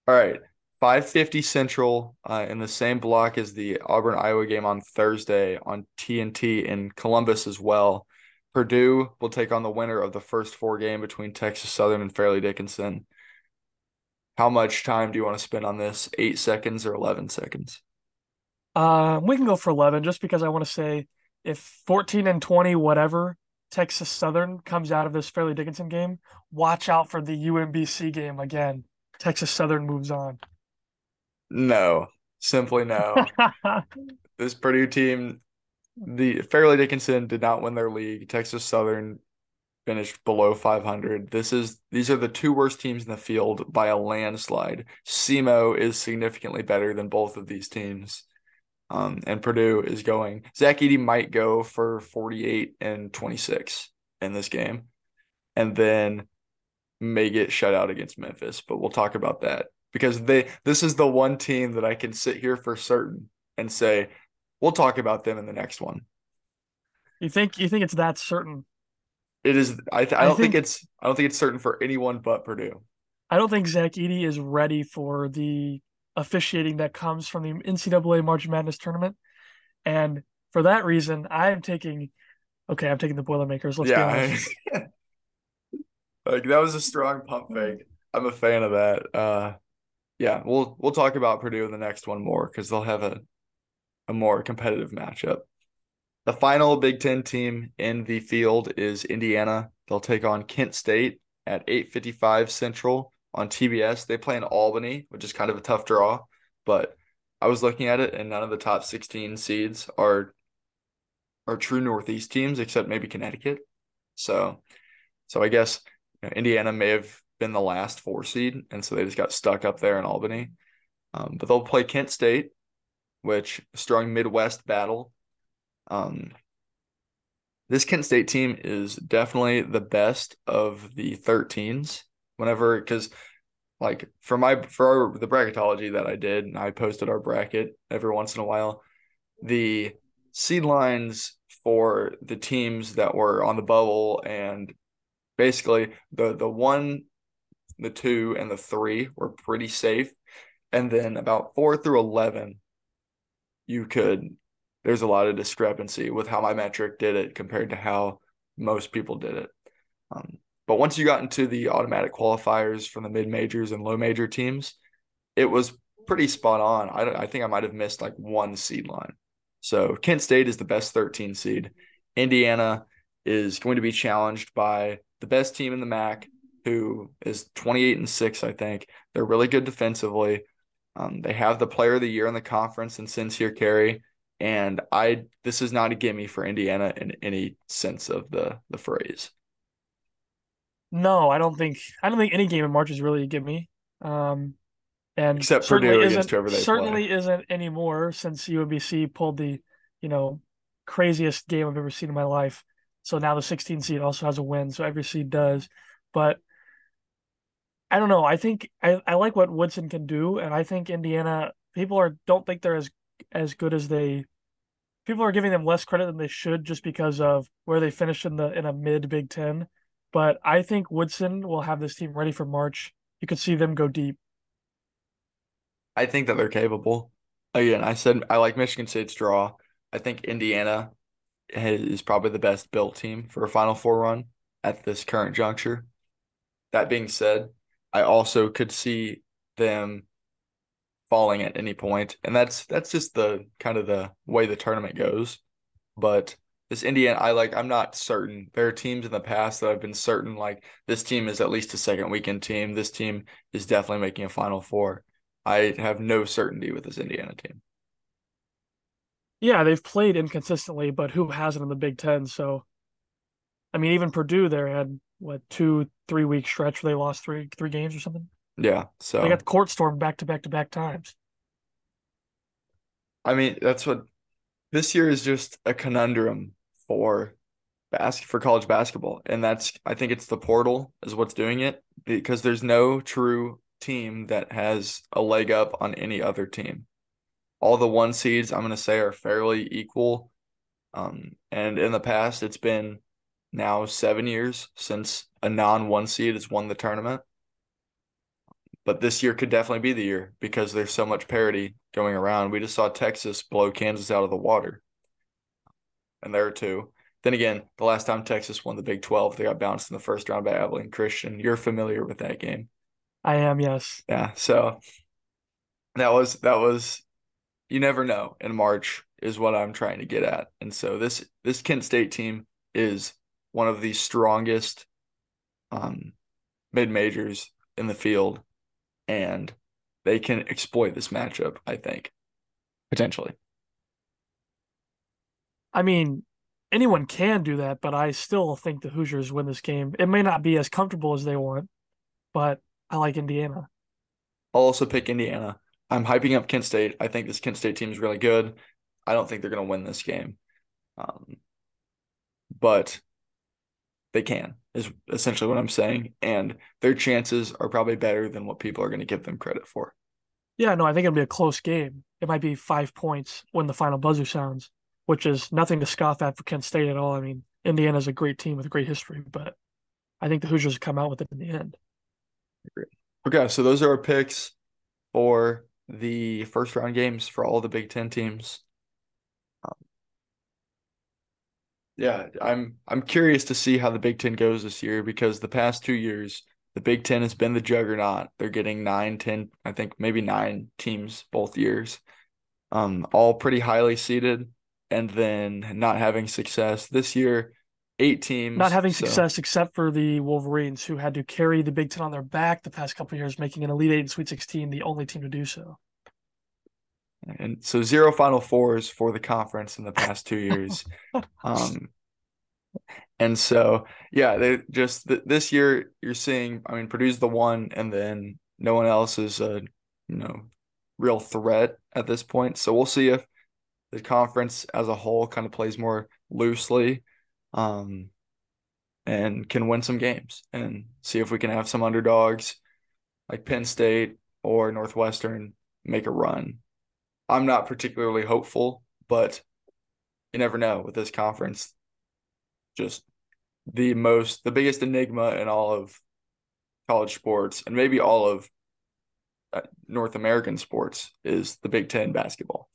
All right, 5:50 Central in the same block as the Auburn-Iowa game on Thursday on TNT in Columbus as well. Purdue will take on the winner of the first 4 game between Texas Southern and Fairleigh Dickinson. How much time do you want to spend on this? 8 seconds or 11 seconds? We can go for 11 just because I want to say if 14 and 20, whatever, Texas Southern comes out of this Fairleigh Dickinson game, watch out for the UMBC game again. Texas Southern moves on. No, simply no. This Purdue team, the Fairleigh Dickinson did not win their league. Texas Southern finished below 500. These are the 2 worst teams in the field by a landslide. SEMO is significantly better than both of these teams. And Purdue is going. Zach Edey might go for 48 and 26 in this game, and then may get shut out against Memphis. But we'll talk about that because this is the one team that I can sit here for certain and say we'll talk about them in the next one. You think it's that certain? It is. I don't think it's certain for anyone but Purdue. I don't think Zach Edey is ready for the officiating that comes from the NCAA March Madness tournament, and for that reason, I'm taking the Boilermakers. Let's be honest. Like that was a strong pump fake. I'm a fan of that. Yeah, we'll talk about Purdue in the next one more because they'll have a more competitive matchup. The final Big Ten team in the field is Indiana. They'll take on Kent State at 8:55 Central on TBS. They play in Albany, which is kind of a tough draw, but I was looking at it, and none of the top 16 seeds are true Northeast teams, except maybe Connecticut. So I guess Indiana may have been the last 4 seed, and so they just got stuck up there in Albany. But they'll play Kent State, which is a strong Midwest battle. This Kent State team is definitely the best of the 13s for the bracketology that I did, and I posted our bracket every once in a while. The seed lines for the teams that were on the bubble, and basically the 1, the 2, and the 3 were pretty safe. And then about 4 through 11, there's a lot of discrepancy with how my metric did it compared to how most people did it. But once you got into the automatic qualifiers from the mid-majors and low-major teams, it was pretty spot on. I think I might have missed like 1 seed line. So Kent State is the best 13 seed. Indiana is going to be challenged by the best team in the MAC, who is 28-6, I think. They're really good defensively. They have the player of the year in the conference in Sincere Carey. And this is not a gimme for Indiana in any sense of the phrase. No, I don't think any game in March is really a gimme. And except Purdue against whoever they certainly play. Isn't anymore since UMBC pulled the craziest game I've ever seen in my life So now the 16 seed also has a win. So every seed does. But I don't know. I think I like what Woodson can do. And I think Indiana, people don't think they're as good as they – people are giving them less credit than they should just because of where they finished in a mid-Big Ten. But I think Woodson will have this team ready for March. You could see them go deep. I think that they're capable. Again, I said I like Michigan State's draw. I think Indiana is probably the best built team for a Final Four run at this current juncture. That being said, I also could see them falling at any point, and that's just the kind of the way the tournament goes. But this Indiana, I'm not certain. There are teams in the past that I've been certain, like, this team is at least a second weekend team. This team is definitely making a Final Four. I have no certainty with this Indiana team. Yeah, they've played inconsistently, but who hasn't in the Big Ten? So, I mean, even Purdue there had, what, 2-3 week stretch where they lost three games or something? Yeah, so. They got the court storm back-to-back-to-back times. I mean, this year is just a conundrum for college basketball, and I think it's the portal is what's doing it, because there's no true team that has a leg up on any other team. All the one seeds, I'm going to say, are fairly equal. And in the past, it's been now 7 years since a non-one seed has won the tournament. But this year could definitely be the year because there's so much parity going around. We just saw Texas blow Kansas out of the water. And there are two. Then again, the last time Texas won the Big 12, they got bounced in the first round by Abilene Christian. You're familiar with that game. I am, yes. Yeah, so that was you never know in March is what I'm trying to get at. And so this Kent State team is one of the strongest mid-majors in the field. And they can exploit this matchup, I think, potentially. I mean, anyone can do that, but I still think the Hoosiers win this game. It may not be as comfortable as they want, but I like Indiana. I'll also pick Indiana. I'm hyping up Kent State. I think this Kent State team is really good. I don't think they're going to win this game. But they can, is essentially what I'm saying. And their chances are probably better than what people are going to give them credit for. Yeah, no, I think it'll be a close game. It might be 5 points when the final buzzer sounds, which is nothing to scoff at for Kent State at all. I mean, Indiana's a great team with a great history, but I think the Hoosiers come out with it in the end. Great. Okay, so those are our picks for the first round games for all the Big Ten teams. Yeah, I'm curious to see how the Big Ten goes this year, because the past 2 years, the Big Ten has been the juggernaut. They're getting 9, 10, I think maybe 9 teams both years, all pretty highly seeded, and then not having success this year. 8 teams. Not having success except for the Wolverines, who had to carry the Big Ten on their back the past couple of years, making an Elite Eight and Sweet 16 the only team to do so. And so 0 Final Fours for the conference in the past 2 years. And so, yeah, they just this year you're seeing, I mean, Purdue's the one, and then no one else is a real threat at this point. So we'll see if the conference as a whole kind of plays more loosely. And can win some games and see if we can have some underdogs like Penn State or Northwestern make a run. I'm not particularly hopeful, but you never know with this conference. Just the biggest enigma in all of college sports, and maybe all of North American sports, is the Big Ten basketball.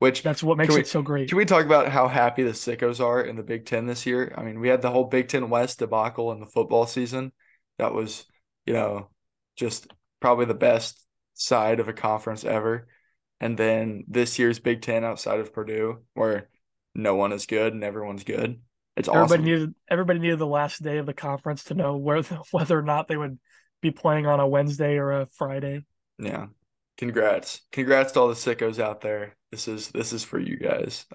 That's what makes it so great. Can we talk about how happy the sickos are in the Big Ten this year? I mean, we had the whole Big Ten West debacle in the football season. That was, just probably the best side of a conference ever. And then this year's Big Ten outside of Purdue, where no one is good and everyone's good. It's awesome. Everybody needed the last day of the conference to know whether or not they would be playing on a Wednesday or a Friday. Yeah. Congrats to all the sickos out there. This is for you guys.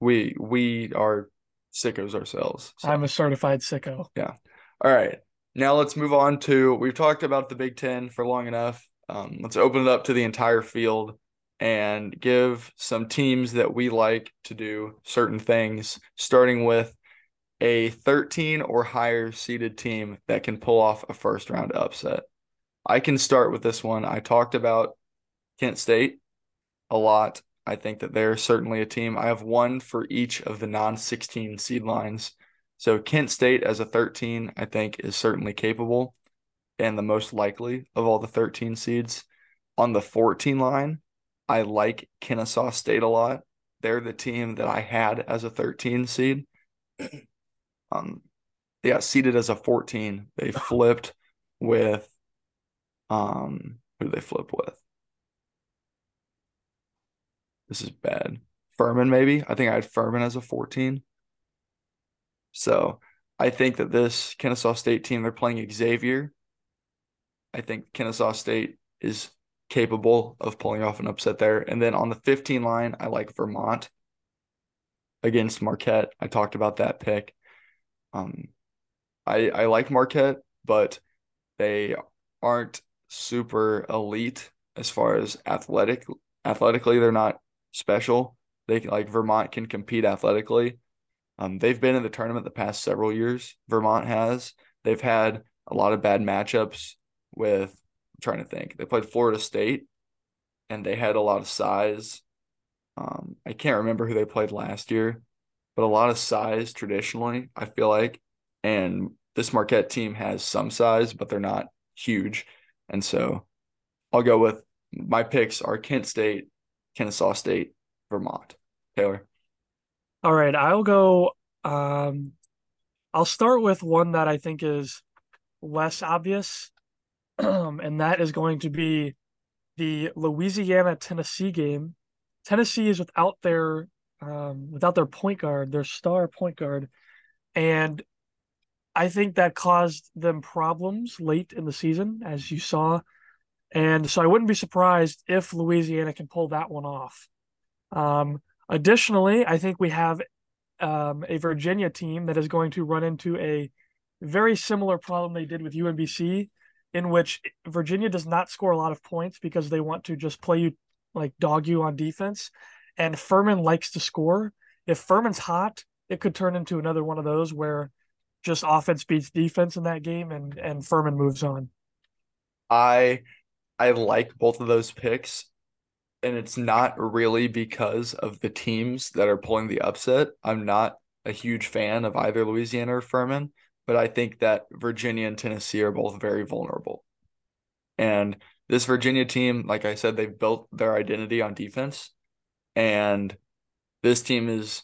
We are sickos ourselves. So. I'm a certified sicko. Yeah. All right. Now let's move on to, we've talked about the Big Ten for long enough. Let's open it up to the entire field and give some teams that we like to do certain things, starting with a 13 or higher seeded team that can pull off a first round upset. I can start with this one. I talked about Kent State a lot. I think that they're certainly a team. I have one for each of the non-16 seed lines. So Kent State as a 13, I think, is certainly capable and the most likely of all the 13 seeds. On the 14 line, I like Kennesaw State a lot. They're the team that I had as a 13 seed. They got seeded as a 14. They flipped with who did they flip with? This is bad. Furman, maybe. I think I had Furman as a 14. So I think that this Kennesaw State team, they're playing Xavier. I think Kennesaw State is capable of pulling off an upset there. And then on the 15 line, I like Vermont against Marquette. I talked about that pick. I like Marquette, but they aren't super elite as far as athletically. They're not special. They can, like, Vermont can compete athletically. They've been in the tournament the past several years. Vermont has. They've had a lot of bad matchups with, I'm trying to think, they played Florida State and they had a lot of size. I can't remember who they played last year, but a lot of size traditionally, I feel like. And this Marquette team has some size, but they're not huge. And so I'll go with my picks are Kent State, Kennesaw State, Vermont. Taylor. All right, I'll go. I'll start with one that I think is less obvious, and that is going to be the Louisiana-Tennessee game. Tennessee is without their point guard, their star point guard, and I think that caused them problems late in the season, as you saw. And so I wouldn't be surprised if Louisiana can pull that one off. Additionally, I think we have a Virginia team that is going to run into a very similar problem they did with UMBC, in which Virginia does not score a lot of points because they want to just play you, like, dog you on defense. And Furman likes to score. If Furman's hot, it could turn into another one of those where just offense beats defense in that game, and Furman moves on. I like both of those picks, and it's not really because of the teams that are pulling the upset. I'm not a huge fan of either Louisiana or Furman, but I think that Virginia and Tennessee are both very vulnerable. And this Virginia team, like I said, they've built their identity on defense, and this team is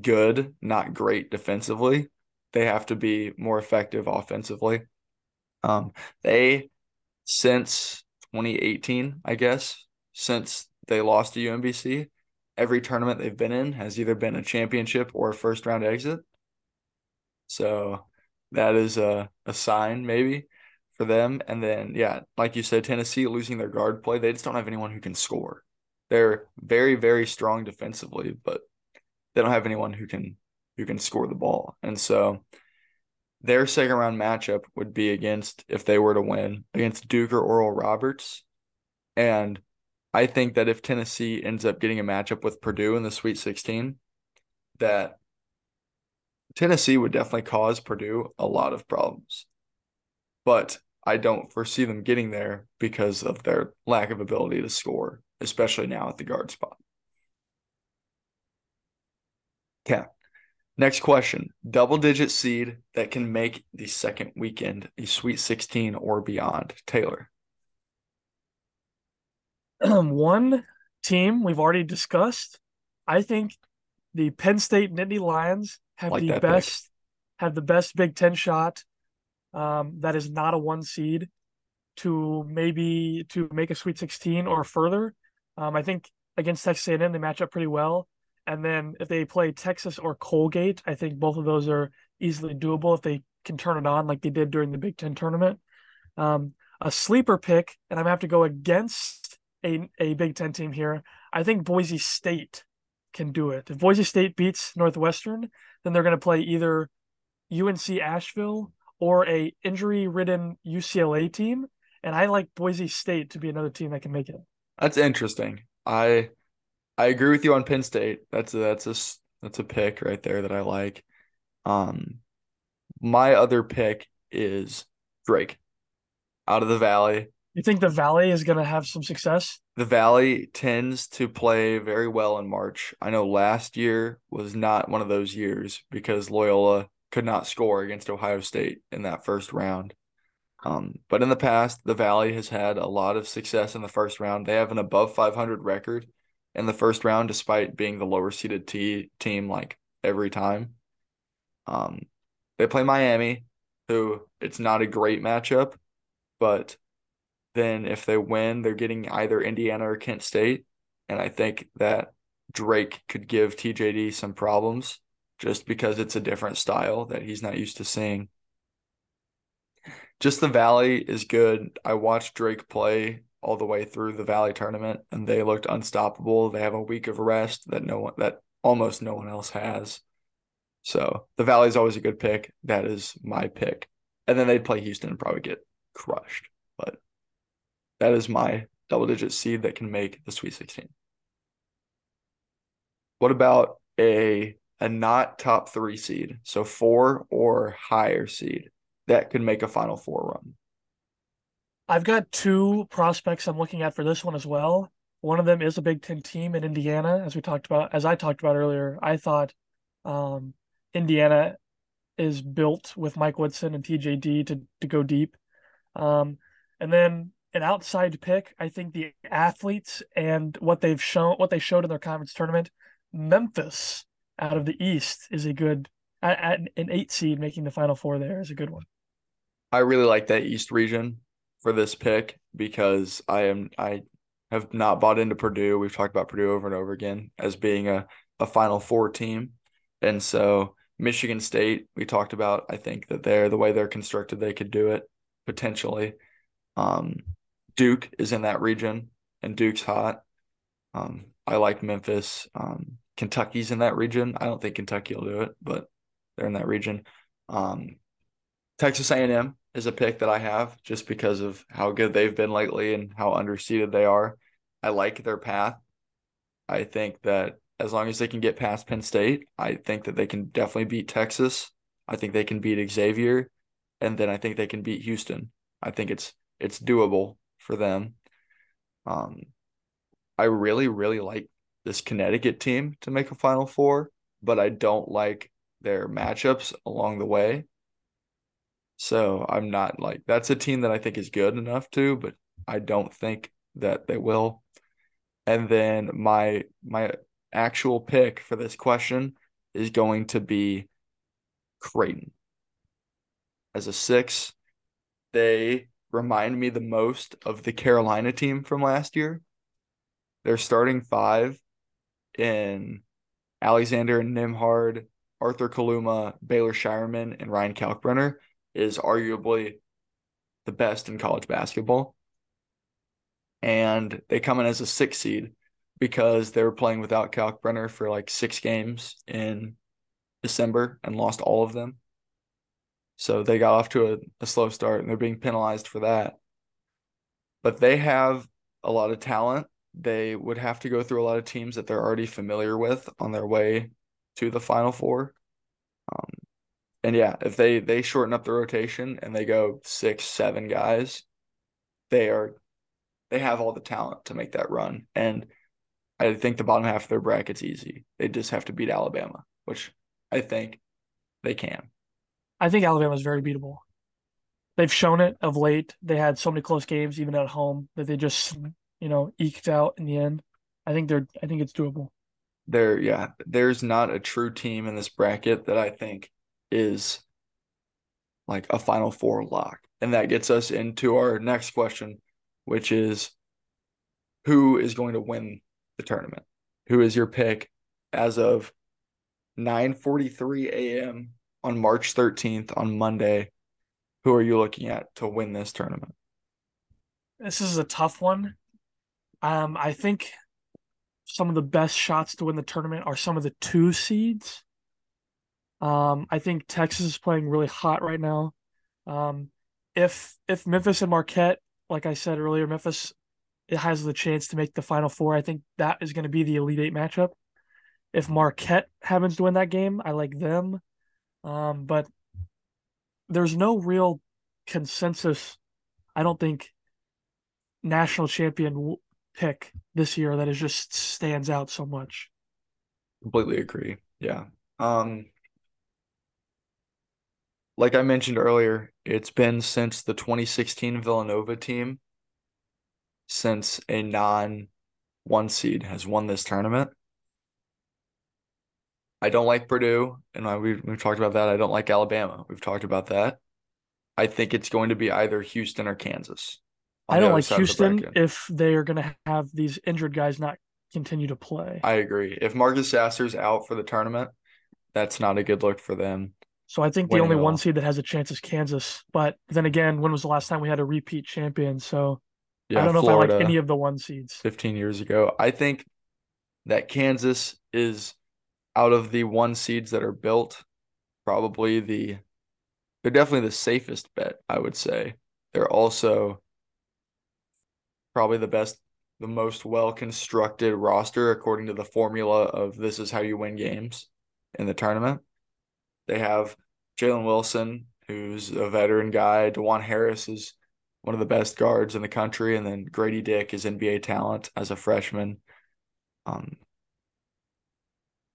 good, not great defensively. They have to be more effective offensively. They, since 2018, I guess, since they lost to UMBC, every tournament they've been in has either been a championship or a first-round exit. So that is a sign maybe for them. And then, yeah, like you said, Tennessee losing their guard play. They just don't have anyone who can score. They're very, very strong defensively, but they don't have anyone who can score the ball. And so their second round matchup would be against, if they were to win, against Duke or Oral Roberts. And I think that if Tennessee ends up getting a matchup with Purdue in the Sweet 16, that Tennessee would definitely cause Purdue a lot of problems. But I don't foresee them getting there because of their lack of ability to score, especially now at the guard spot. Okay. Next question, double-digit seed that can make the second weekend a Sweet 16 or beyond. Taylor. One team we've already discussed. I think the Penn State Nittany Lions have the best Big Ten shot that is not a one seed to make a Sweet 16 or further. I think against Texas A&M, they match up pretty well. And then if they play Texas or Colgate, I think both of those are easily doable if they can turn it on like they did during the Big Ten tournament. A sleeper pick, and I'm going to have to go against a Big Ten team here. I think Boise State can do it. If Boise State beats Northwestern, then they're going to play either UNC Asheville or a injury-ridden UCLA team. And I like Boise State to be another team that can make it. That's interesting. I agree with you on Penn State. That's a pick right there that I like. My other pick is Drake out of the Valley. You think the Valley is going to have some success? The Valley tends to play very well in March. I know last year was not one of those years because Loyola could not score against Ohio State in that first round. But in the past, the Valley has had a lot of success in the first round. They have an above 500 record in the first round, despite being the lower seeded team like every time. They play Miami, who it's not a great matchup, but then if they win, they're getting either Indiana or Kent State. And I think that Drake could give TJD some problems just because it's a different style that he's not used to seeing. Just the Valley is good. I watched Drake play all the way through the Valley tournament, and they looked unstoppable. They have a week of rest that almost no one else has. So the Valley is always a good pick. That is my pick. And then they'd play Houston and probably get crushed. But that is my double-digit seed that can make the Sweet 16. What about a not top three seed, so four or higher seed, that could make a Final Four run? I've got two prospects I'm looking at for this one as well. One of them is a Big Ten team in Indiana, as I talked about earlier. I thought Indiana is built with Mike Woodson and TJD to go deep. And then an outside pick, I think the athletes and what they showed in their conference tournament, Memphis out of the East is a good, at an 8 seed making the Final Four there is a good one. I really like that East region for this pick because I have not bought into Purdue. We've talked about Purdue over and over again as being a Final Four team. And so Michigan State, we talked about, I think that the way they're constructed, they could do it potentially. Duke is in that region, and Duke's hot. I like Memphis. Kentucky's in that region. I don't think Kentucky will do it, but they're in that region. Texas A&M is a pick that I have just because of how good they've been lately and how underseeded they are. I like their path. I think that as long as they can get past Penn State, I think that they can definitely beat Texas. I think they can beat Xavier, and then I think they can beat Houston. I think it's doable for them. I really, really like this Connecticut team to make a Final Four, but I don't like their matchups along the way. So I'm not like, that's a team that I think is good enough to, but I don't think that they will. And then my actual pick for this question is going to be Creighton. As a 6, they remind me the most of the Carolina team from last year. They're starting 5 in Alexander and Nimhard, Arthur Kaluma, Baylor Shireman, and Ryan Kalkbrenner is arguably the best in college basketball. And they come in as a 6 seed because they were playing without Kalkbrenner for like 6 games in December and lost all of them. So they got off to a slow start, and they're being penalized for that. But they have a lot of talent. They would have to go through a lot of teams that they're already familiar with on their way to the Final Four. And yeah, if they shorten up the rotation and they go 6-7 guys, they have all the talent to make that run. And I think the bottom half of their bracket's easy. They just have to beat Alabama, which I think they can. I think Alabama is very beatable. They've shown it of late. They had so many close games, even at home, that they just, eked out in the end. I think it's doable. There's not a true team in this bracket that I think is like a Final Four lock. And that gets us into our next question, which is who is going to win the tournament? Who is your pick as of 9:43 a.m. on March 13th, on Monday? Who are you looking at to win this tournament? This is a tough one. I think some of the best shots to win the tournament are some of the 2 seeds. I think Texas is playing really hot right now. If Memphis and Marquette, like I said earlier, Memphis it has the chance to make the Final Four. I think that is going to be the Elite Eight matchup. If Marquette happens to win that game, I like them. But there's no real consensus, I don't think, national champion pick this year that is just stands out so much. Completely agree. Yeah. Like I mentioned earlier, it's been since the 2016 Villanova team since a non-one seed has won this tournament. I don't like Purdue, and we've talked about that. I don't like Alabama. We've talked about that. I think it's going to be either Houston or Kansas. I don't like Houston if they are going to have these injured guys not continue to play. I agree. If Marcus Sasser's out for the tournament, that's not a good look for them. So I think the only one seed that has a chance is Kansas. But then again, when was the last time we had a repeat champion? So I don't know Florida, if I like any of the one seeds. 15 years ago. I think that Kansas is – out of the one seeds that are built, probably they're definitely the safest bet, I would say. They're also probably the most well-constructed roster according to the formula of this is how you win games in the tournament. They have Jalen Wilson, who's a veteran guy. DeJuan Harris is one of the best guards in the country. And then Grady Dick is NBA talent as a freshman.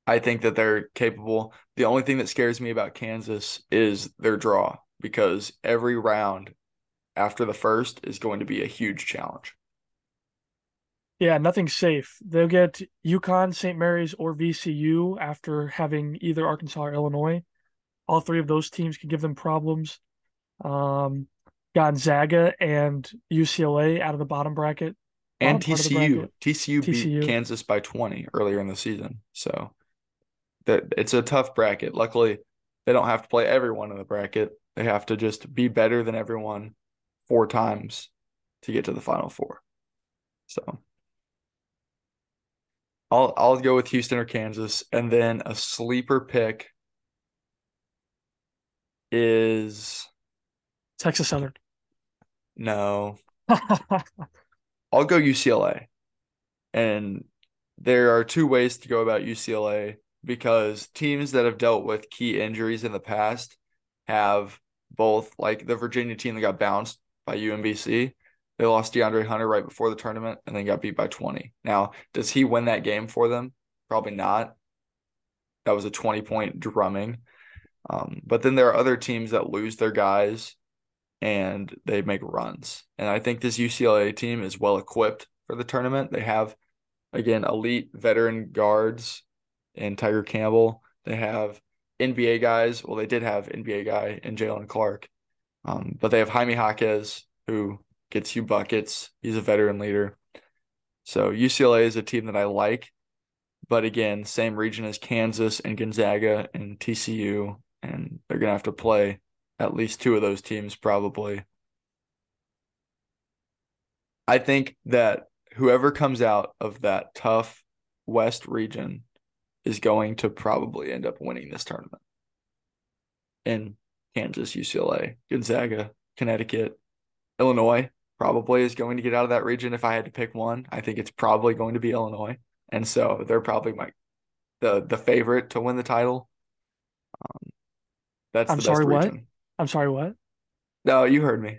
I think that they're capable. The only thing that scares me about Kansas is their draw, because every round after the first is going to be a huge challenge. Yeah, nothing's safe. They'll get UConn, St. Mary's, or VCU after having either Arkansas or Illinois. All three of those teams can give them problems. Gonzaga and UCLA out of the bottom bracket. And TCU. TCU beat Kansas by 20 earlier in the season, so... It's a tough bracket. Luckily, they don't have to play everyone in the bracket. They have to just be better than everyone 4 times to get to the Final Four. So I'll go with Houston or Kansas. And then a sleeper pick is Texas Southern. No. I'll go UCLA. And there are 2 ways to go about UCLA, because teams that have dealt with key injuries in the past have both, like the Virginia team that got bounced by UMBC, they lost DeAndre Hunter right before the tournament and then got beat by 20. Now, does he win that game for them? Probably not. That was a 20-point drumming. But then there are other teams that lose their guys and they make runs. And I think this UCLA team is well-equipped for the tournament. They have, again, elite veteran guards and Tiger Campbell. They have NBA guys. Well, they did have NBA guy and Jalen Clark. But they have Jaime Jaquez, who gets you buckets. He's a veteran leader. So UCLA is a team that I like. But again, same region as Kansas and Gonzaga and TCU. And they're going to have to play at least 2 of those teams probably. I think that whoever comes out of that tough West region is going to probably end up winning this tournament. And Kansas, UCLA, Gonzaga, Connecticut, Illinois probably is going to get out of that region. If I had to pick one, I think it's probably going to be Illinois. And so they're probably the favorite to win the title. That's I'm the sorry, best region. What? I'm sorry, what? No, you heard me.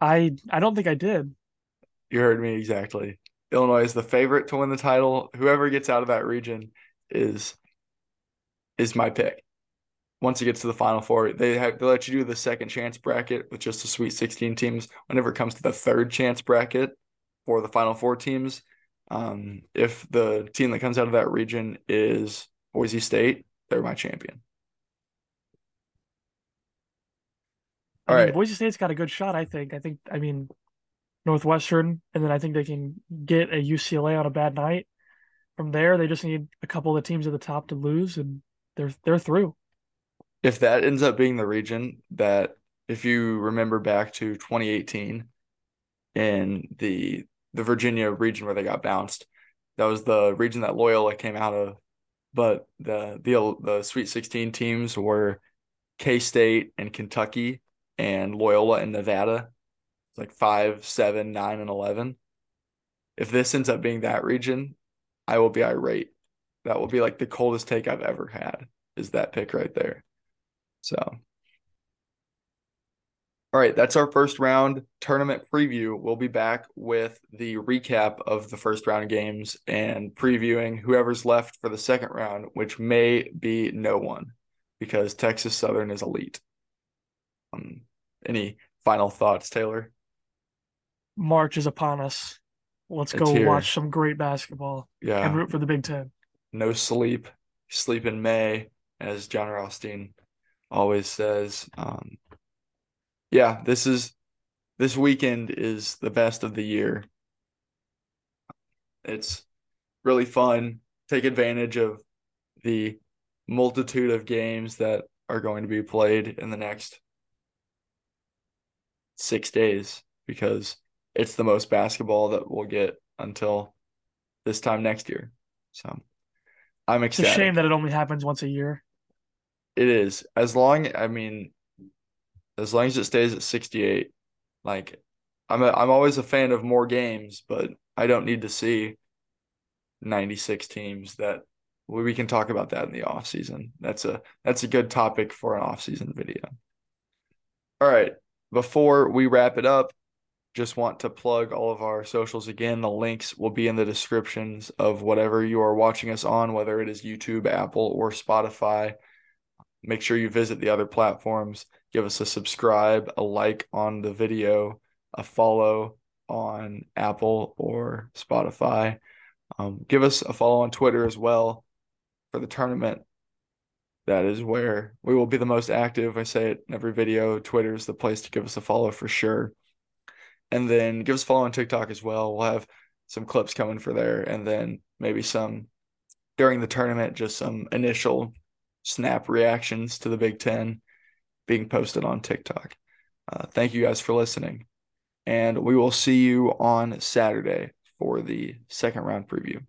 I don't think I did. You heard me exactly. Illinois is the favorite to win the title. Whoever gets out of that region is my pick. Once it gets to the Final Four, they let you do the second chance bracket with just the Sweet 16 teams. Whenever it comes to the third chance bracket for the Final Four teams, if the team that comes out of that region is Boise State, they're my champion. All right. Boise State's got a good shot, I think. I mean, Northwestern, and then I think they can get a UCLA on a bad night. From there, they just need a couple of the teams at the top to lose, and they're through. If that ends up being the region that, if you remember back to 2018 in the Virginia region where they got bounced, that was the region that Loyola came out of. But the Sweet 16 teams were K-State and Kentucky and Loyola and Nevada. It's like 5, 7, 9, and 11. If this ends up being that region, I will be irate. That will be like the coldest take I've ever had, is that pick right there. So, all right, that's our first round tournament preview. We'll be back with the recap of the first round games and previewing whoever's left for the second round, which may be no one because Texas Southern is elite. Any final thoughts, Taylor? March is upon us. Let's go watch some great basketball and root for the Big Ten. No sleep. Sleep in May, as John Rothstein always says. This weekend is the best of the year. It's really fun. Take advantage of the multitude of games that are going to be played in the next 6 days, because it's the most basketball that we'll get until this time next year. So I'm excited. It's a shame that it only happens once a year. It is. As long as it stays at 68, like I'm always a fan of more games, but I don't need to see 96 teams. That we can talk about that in the off season. That's a good topic for an off season video. All right. Before we wrap it up, just want to plug all of our socials again. The links will be in the descriptions of whatever you are watching us on, whether it is YouTube, Apple, or Spotify. Make sure you visit the other platforms. Give us a subscribe, a like on the video, a follow on Apple or Spotify. Give us a follow on Twitter as well for the tournament. That is where we will be the most active. I say it in every video. Twitter is the place to give us a follow for sure. And then give us a follow on TikTok as well. We'll have some clips coming for there. And then maybe some during the tournament, just some initial snap reactions to the Big Ten being posted on TikTok. Thank you guys for listening. And we will see you on Saturday for the second round preview.